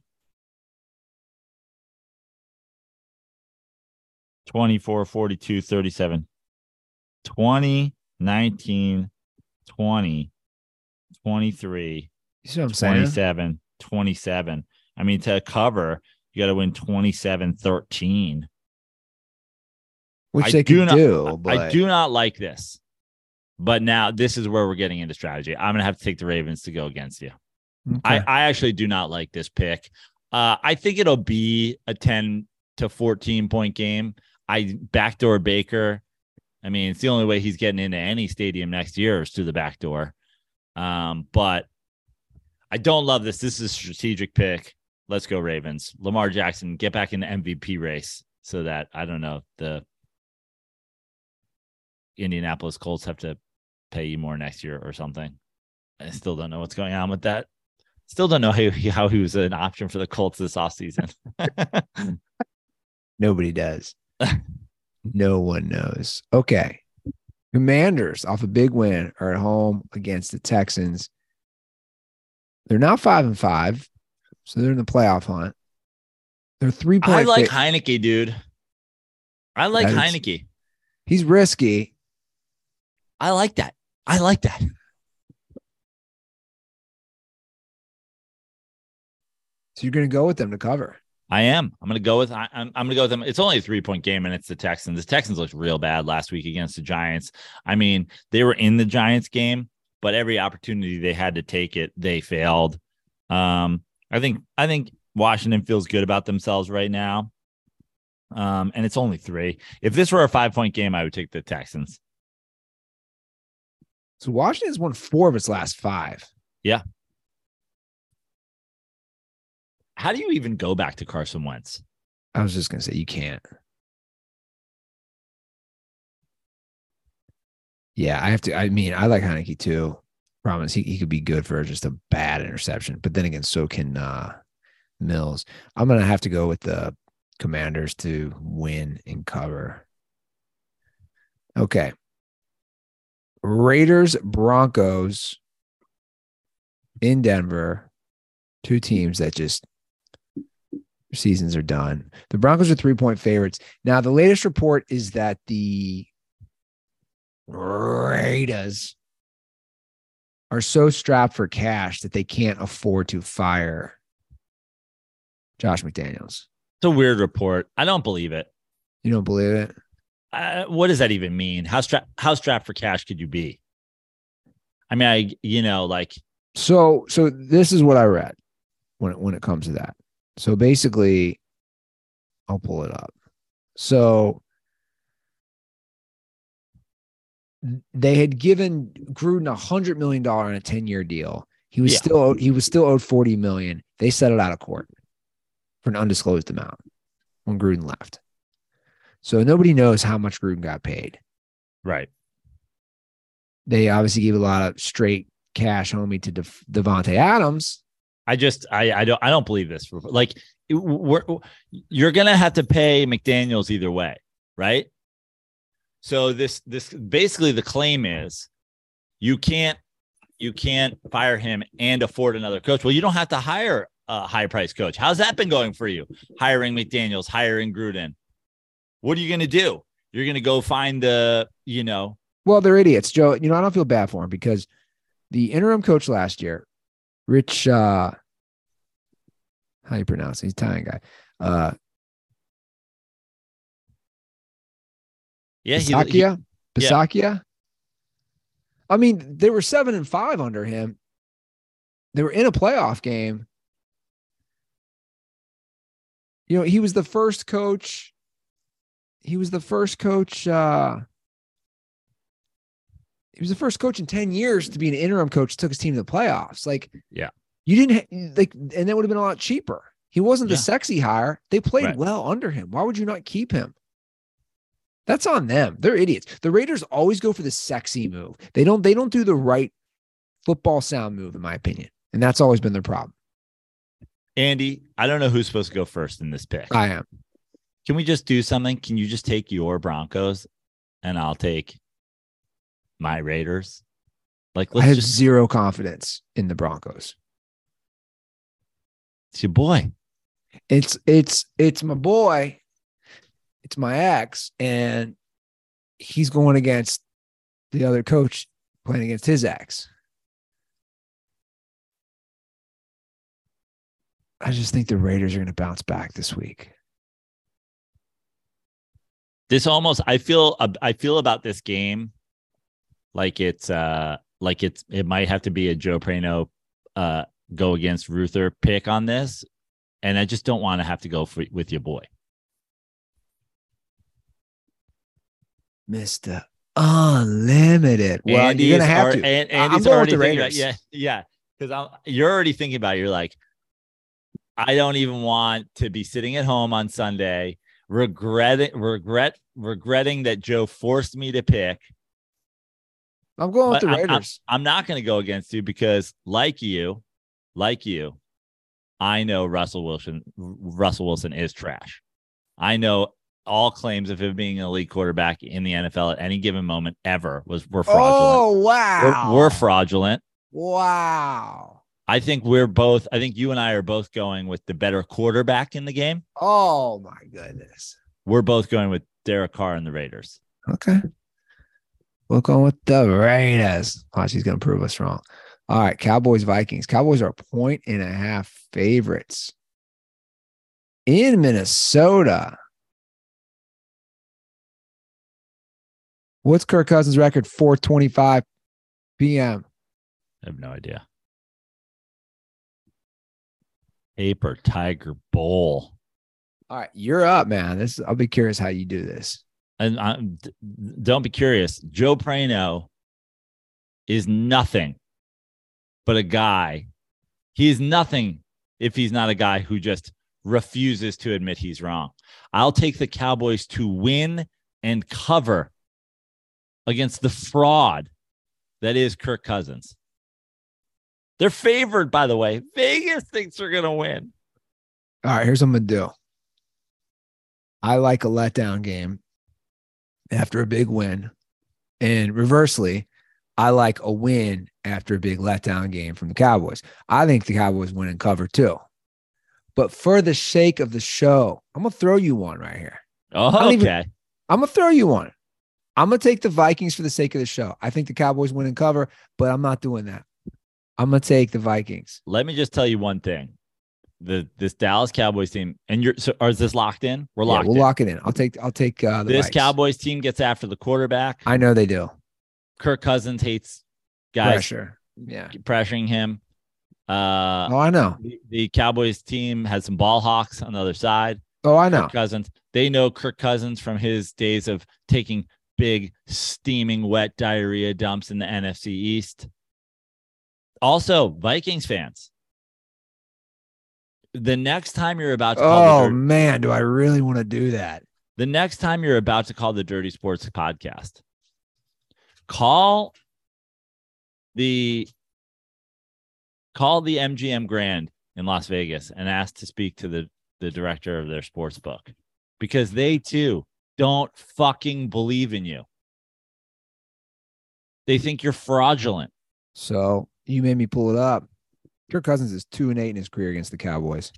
twenty-four, forty-two, thirty-seven, twenty, nineteen, twenty, twenty-three, you see what I'm twenty-seven, saying? twenty-seven. I mean, to cover, you got to win twenty-seven thirteen. Which I they do, not, do but... I do not like this. But now this is where we're getting into strategy. I'm going to have to take the Ravens to go against you. Okay. I, I actually do not like this pick. Uh, I think it'll be a ten to fourteen point game. I backdoor Baker. I mean, it's the only way he's getting into any stadium next year is through the backdoor. Um, but I don't love this. This is a strategic pick. Let's go Ravens. Lamar Jackson, get back in the M V P race so that, I don't know, the Indianapolis Colts have to pay you more next year or something. I still don't know what's going on with that. Still don't know how he, how he was an option for the Colts this offseason. Nobody does. No one knows. Okay. Commanders off a big win are at home against the Texans. They're now five and five. So they're in the playoff hunt. They're three point. I like fa- Heineke, dude. I like that Heineke. Is, he's risky. I like that. I like that. So you're going to go with them to cover. I am. I'm going to go with, I, I'm, I'm going to go with them. It's only a three point game and it's the Texans. The Texans looked real bad last week against the Giants. I mean, they were in the Giants game, but every opportunity they had to take it, they failed. Um, I think, I think Washington feels good about themselves right now. Um, and it's only three. If this were a five point game, I would take the Texans. So Washington's won four of its last five. Yeah. How do you even go back to Carson Wentz? I was just going to say, you can't. Yeah, I have to. I mean, I like Heineke too. Promise he, he could be good for just a bad interception. But then again, so can uh, Mills. I'm going to have to go with the Commanders to win and cover. Okay. Raiders, Broncos in Denver. Two teams that just... seasons are done. The Broncos are three-point favorites. Now, the latest report is that the Raiders are so strapped for cash that they can't afford to fire Josh McDaniels. It's a weird report. I don't believe it. You don't believe it? Uh, what does that even mean? How strapped? How strapped for cash could you be? I mean, I you know, like so. So this is what I read when it, when it comes to that. So basically, I'll pull it up. So they had given Gruden a hundred million dollar on a ten-year deal. He was yeah. still he was still owed forty million. They settled out of court for an undisclosed amount when Gruden left. So nobody knows how much Gruden got paid. Right. They obviously gave a lot of straight cash, homie, to De- Devontae Adams. I just, I, I don't, I don't believe this. Like, we're, you're going to have to pay McDaniels either way. Right. So this, this basically the claim is you can't, you can't fire him and afford another coach. Well, you don't have to hire uh, high price coach. How's that been going for you? Hiring McDaniels, hiring Gruden. What are you going to do? You're going to go find the, you know. Well, they're idiots, Joe. You know, I don't feel bad for him because the interim coach last year, Rich, uh, how do you pronounce it? He's Italian guy. Uh, yeah. Bisaccia? Bisaccia? Yeah. I mean, they were seven and five under him. They were in a playoff game. You know, he was the first coach. He was the first coach. Uh, he was the first coach in ten years to be an interim coach. Took his team to the playoffs. Like, yeah, you didn't like, and that would have been a lot cheaper. He wasn't yeah. the sexy hire. They played right. well under him. Why would you not keep him? That's on them. They're idiots. The Raiders always go for the sexy move. They don't, they don't do the right football sound move, in my opinion. And that's always been their problem. Andy, I don't know who's supposed to go first in this pick. I am. Can we just do something? Can you just take your Broncos and I'll take my Raiders? Like, let's I have just... zero confidence in the Broncos. It's your boy. It's, it's, it's my boy. It's my ex, and he's going against the other coach playing against his ex. I just think the Raiders are going to bounce back this week. This almost, I feel, I feel about this game like it's, uh, like it's, it might have to be a Joe Prano uh, go against Ruther pick on this, and I just don't want to have to go for, with your boy. Mister Unlimited. Well, Andy's you're gonna have already, to. And, and I'm going with the Raiders. About, yeah, because yeah. you're already thinking about it. You're like, I don't even want to be sitting at home on Sunday, regretting, regret, regretting that Joe forced me to pick. I'm going but with the Raiders. I'm, I'm, I'm not going to go against you because, like you, like you, I know Russell Wilson. Russell Wilson is trash. I know. All claims of him being an elite quarterback in the N F L at any given moment ever was were fraudulent. Oh, wow. We're, we're fraudulent. Wow. I think we're both, I think you and I are both going with the better quarterback in the game. Oh, my goodness. We're both going with Derek Carr and the Raiders. Okay. We're going with the Raiders. Watch, he's going to prove us wrong. All right. Cowboys, Vikings. Cowboys are a point and a half favorites in Minnesota. What's Kirk Cousins' record? four twenty-five p.m. I have no idea. Paper Tiger Bowl. All right, you're up, man. This I'll be curious how you do this. And I'm, don't be curious. Joe Prano is nothing but a guy. He is nothing if he's not a guy who just refuses to admit he's wrong. I'll take the Cowboys to win and cover against the fraud that is Kirk Cousins. They're favored, by the way. Vegas thinks they're going to win. All right, here's what I'm going to do. I like a letdown game after a big win. And reversely, I like a win after a big letdown game from the Cowboys. I think the Cowboys win and cover too. But for the sake of the show, I'm going to throw you one right here. Oh, okay. Even, I'm going to throw you one. I'm going to take the Vikings for the sake of the show. I think the Cowboys win and cover, but I'm not doing that. I'm going to take the Vikings. Let me just tell you one thing. The this Dallas Cowboys team, and you're so is this locked in? We're locked yeah, we'll in. We'll lock it in. I'll take I'll take uh, the This Vikes. Cowboys team gets after the quarterback. I know they do. Kirk Cousins hates guys Pressure. Yeah. pressuring him. Uh, oh, I know. The, the Cowboys team has some ball hawks on the other side. Oh, I know. Kirk Cousins. They know Kirk Cousins from his days of taking big steaming wet diarrhea dumps in the N F C East. Also, Vikings fans, the next time you're about to call oh the dirty, man, do I really want to do that? The next time you're about to call the Dirty Sports Podcast, call the call the M G M Grand in Las Vegas and ask to speak to the the director of their sports book, because they too don't fucking believe in you. They think you're fraudulent. So you made me pull it up. Kirk Cousins is two and eight in his career against the Cowboys.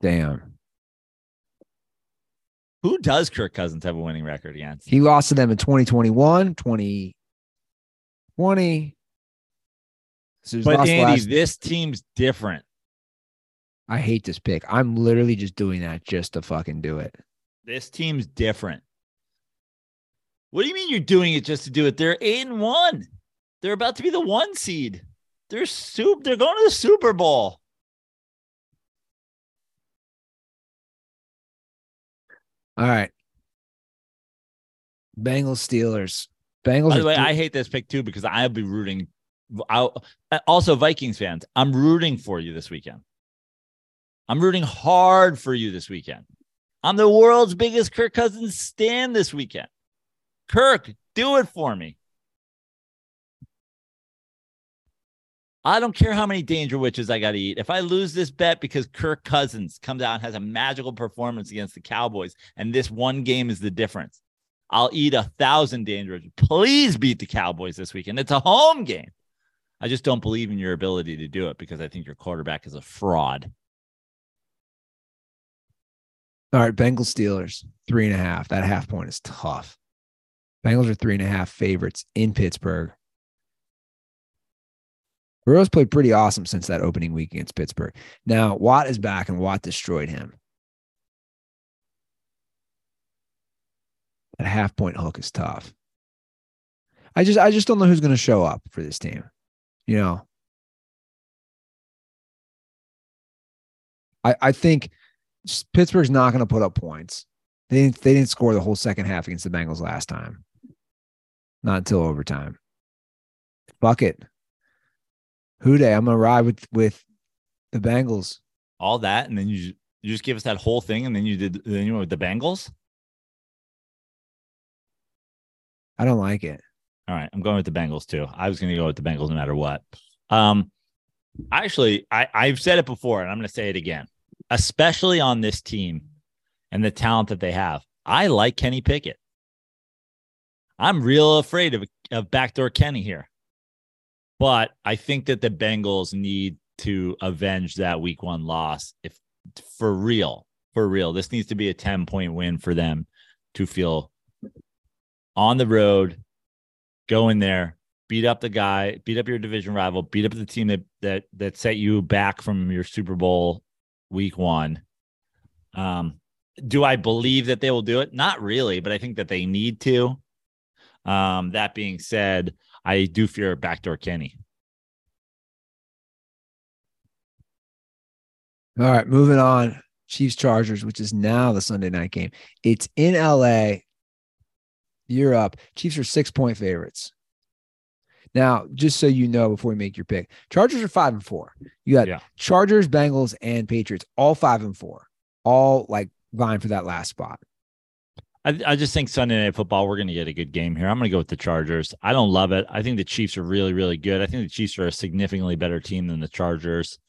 Damn. Who does Kirk Cousins have a winning record against? He lost to them in twenty twenty-one, twenty twenty. So but Andy, last... this team's different. I hate this pick. I'm literally just doing that just to fucking do it. This team's different. What do you mean you're doing it just to do it? They're eight and one. They're about to be the one seed. They're soup. They're going to the Super Bowl. All right. Bengals, Steelers. Bengals. By the way, th- I hate this pick too because I'll be rooting. I'll, also, Vikings fans, I'm rooting for you this weekend. I'm rooting hard for you this weekend. I'm the world's biggest Kirk Cousins stan this weekend. Kirk, do it for me. I don't care how many Danger Witches I got to eat. If I lose this bet because Kirk Cousins comes out and has a magical performance against the Cowboys, and this one game is the difference, I'll eat a thousand Danger Witches. Please beat the Cowboys this weekend. It's a home game. I just don't believe in your ability to do it because I think your quarterback is a fraud. All right, Bengals Steelers, three and a half. That half point is tough. Bengals are three and a half favorites in Pittsburgh. Burrow's played pretty awesome since that opening week against Pittsburgh. Now, Watt is back, and Watt destroyed him. That half-point hook is tough. I just I just don't know who's going to show up for this team. You know? I, I think Pittsburgh's not going to put up points. They didn't, they didn't score the whole second half against the Bengals last time. Not until overtime. Fuck it. Houday, I'm going to ride with, with the Bengals. All that, and then you, you just give us that whole thing, and then you did then you went with the Bengals? I don't like it. All right, I'm going with the Bengals, too. I was going to go with the Bengals no matter what. Um, actually, I, I've said it before, and I'm going to say it again, especially on this team and the talent that they have. I like Kenny Pickett. I'm real afraid of, of backdoor Kenny here. But I think that the Bengals need to avenge that week one loss. If for real, for real, this needs to be a ten point win for them to feel on the road, go in there, beat up the guy, beat up your division rival, beat up the team that, that, that set you back from your Super Bowl week one. Um, do I believe that they will do it? Not really, but I think that they need to. Um, that being said, I do fear backdoor Kenny. All right, moving on. Chiefs Chargers, which is now the Sunday night game. It's in L A. You're up. Chiefs are six-point favorites. Now, just so you know before we make your pick, Chargers are five and four. You got yeah. Chargers, Bengals, and Patriots, all five and four, all like vying for that last spot. I, I just think Sunday Night Football, we're going to get a good game here. I'm going to go with the Chargers. I don't love it. I think the Chiefs are really, really good. I think the Chiefs are a significantly better team than the Chargers.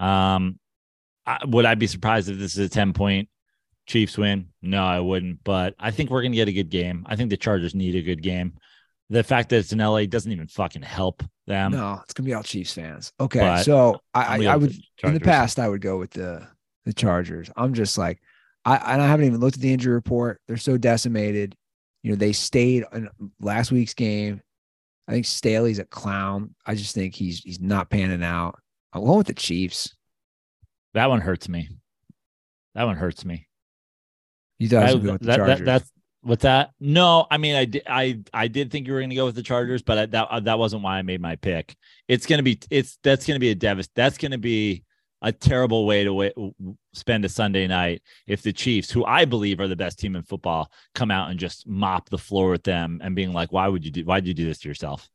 Um, I, would I be surprised if this is a ten-point Chiefs win? No, I wouldn't. But I think we're going to get a good game. I think the Chargers need a good game. The fact that it's in L A doesn't even fucking help them. No, it's going to be all Chiefs fans. Okay, but so I, I would – in the past, I would go with the, the Chargers. I'm just like – I and I haven't even looked at the injury report. They're so decimated. You know, they stayed in last week's game. I think Staley's a clown. I just think he's he's not panning out. I'm going with the Chiefs. That one hurts me. That one hurts me. You thought I was going with the Chargers. That, that's what's that? No, I mean, I did, I, I did think you were going to go with the Chargers, but I, that that wasn't why I made my pick. It's going to be it's that's going to be a devast. That's going to be a terrible way to wait, spend a Sunday night if the Chiefs, who I believe are the best team in football, come out and just mop the floor with them and being like, why would you do, why'd you do this to yourself?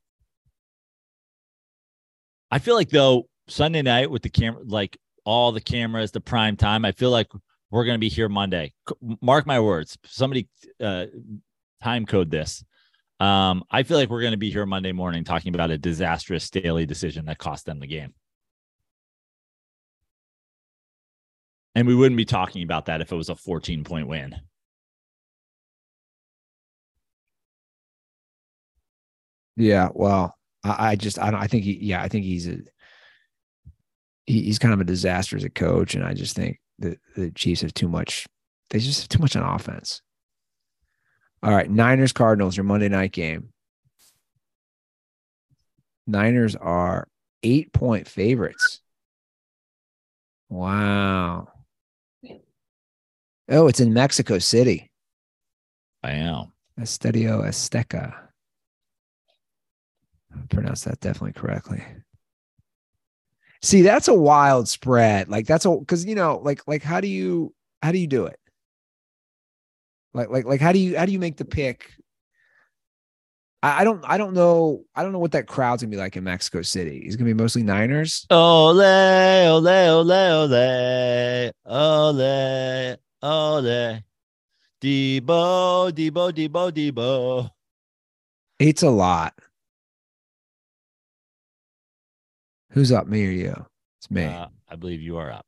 I feel like though Sunday night with the camera, like all the cameras, the prime time, I feel like we're going to be here Monday. Mark my words, somebody uh, time code this. Um, I feel like we're going to be here Monday morning talking about a disastrous Staley decision that cost them the game. And we wouldn't be talking about that if it was a fourteen-point win. Yeah, well, I, I just, I don't, I think, he, yeah, I think he's a, he, he's kind of a disaster as a coach. And I just think that the Chiefs have too much. They just have too much on offense. All right. Niners, Cardinals, your Monday night game. Niners are eight point favorites. Wow. Oh, it's in Mexico City. Wow. Estadio Azteca. I pronounced that definitely correctly. See, that's a wild spread. Like that's a, because you know, like like how do you how do you do it? Like like like how do you how do you make the pick? I, I don't I don't know I don't know what that crowd's gonna be like in Mexico City. It's gonna be mostly Niners. Ole ole ole ole ole ole. Debo, Debo, Debo, Debo. It's a lot. Who's up, me or you? It's me. Uh, I believe you are up.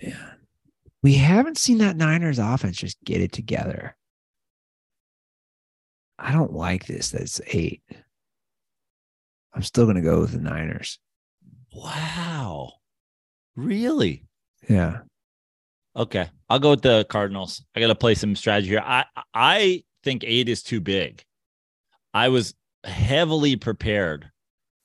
Man. We haven't seen that Niners offense just get it together. I don't like this. That's eight. I'm still going to go with the Niners. Wow. Really? Yeah. Okay, I'll go with the Cardinals. I got to play some strategy here. I I think eight is too big. I was heavily prepared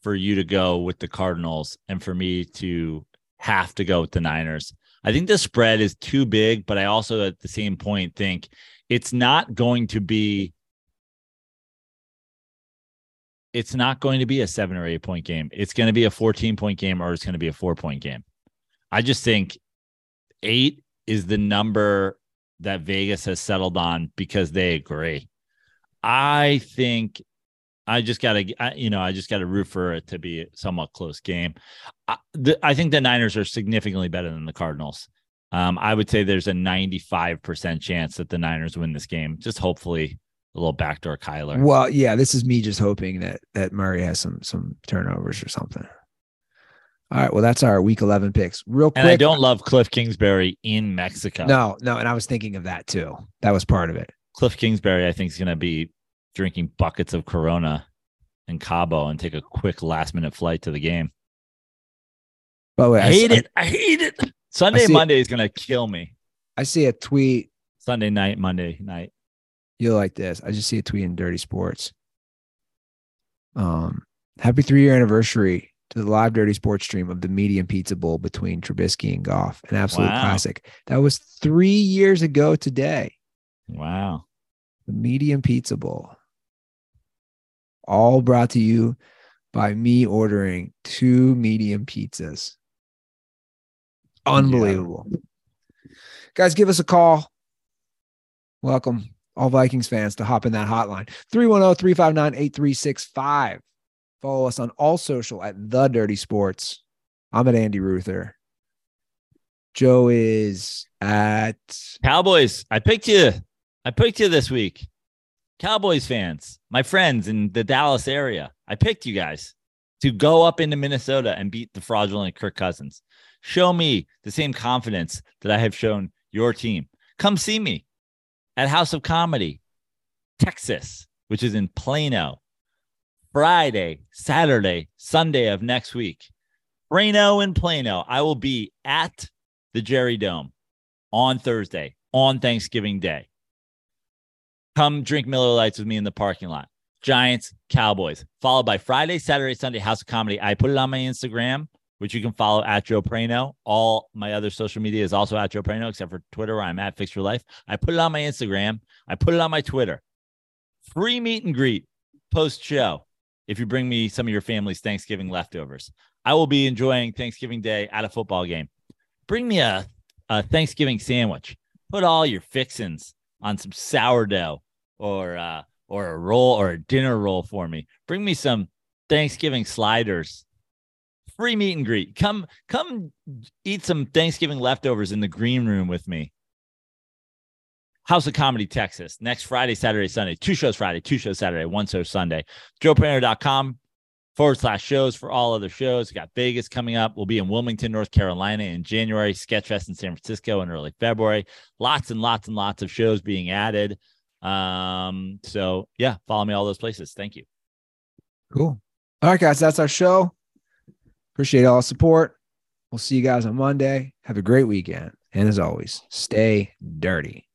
for you to go with the Cardinals and for me to have to go with the Niners. I think the spread is too big, but I also at the same point think it's not going to be it's not going to be a seven or eight point game. It's going to be a fourteen point game or it's going to be a four point game. I just think eight is the number that Vegas has settled on because they agree. I think I just got to, you know, I just got to root for it to be a somewhat close game. I, the, I think the Niners are significantly better than the Cardinals. Um, I would say there's a ninety-five percent chance that the Niners win this game. Just hopefully a little backdoor Kyler. Well, yeah, this is me just hoping that, that Murray has some, some turnovers or something. All right, well, that's our week eleven picks. Real quick. And I don't love Cliff Kingsbury in Mexico. No, no, and I was thinking of that too. That was part of it. Cliff Kingsbury, I think, is going to be drinking buckets of Corona in Cabo and take a quick last-minute flight to the game. By the way, I, I hate I, it. I hate it. Sunday, Monday is going to kill me. I see a tweet. Sunday night, Monday night. You'll like this. I just see a tweet in Dirty Sports. Um, happy three-year anniversary to the live Dirty Sports stream of the medium pizza bowl between Trubisky and Goff. An absolute wow. classic. That was three years ago today. Wow. The medium pizza bowl. All brought to you by me ordering two medium pizzas. Unbelievable. Yeah. Guys, give us a call. Welcome all Vikings fans to hop in that hotline. three one zero, three five nine, eight three six five. Follow us on all social at The Dirty Sports. I'm at Andy Ruther. Joe is at Cowboys. I picked you. I picked you this week. Cowboys fans, my friends in the Dallas area. I picked you guys to go up into Minnesota and beat the fraudulent Kirk Cousins. Show me the same confidence that I have shown your team. Come see me at House of Comedy, Texas, which is in Plano. Friday, Saturday, Sunday of next week. Reno and Plano. I will be at the Jerry Dome on Thursday, on Thanksgiving Day. Come drink Miller Lites with me in the parking lot. Giants, Cowboys, followed by Friday, Saturday, Sunday, House of Comedy. I put it on my Instagram, which you can follow at Joe Prano. All my other social media is also at Joe Prano, except for Twitter, where I'm at Fix Your Life. I put it on my Instagram. I put it on my Twitter. Free meet and greet post show. If you bring me some of your family's Thanksgiving leftovers, I will be enjoying Thanksgiving Day at a football game. Bring me a, a Thanksgiving sandwich. Put all your fixins on some sourdough or uh, or a roll or a dinner roll for me. Bring me some Thanksgiving sliders. Free meet and greet. Come come eat some Thanksgiving leftovers in the green room with me. House of Comedy, Texas, next Friday, Saturday, Sunday, two shows Friday, two shows Saturday, one show Sunday. JoePrano.com forward slash shows for all other shows. We got Vegas coming up. We'll be in Wilmington, North Carolina in January, Sketchfest in San Francisco in early February. Lots and lots and lots of shows being added. Um, so yeah, follow me all those places. Thank you. Cool. All right, guys, that's our show. Appreciate all the support. We'll see you guys on Monday. Have a great weekend. And as always, stay dirty.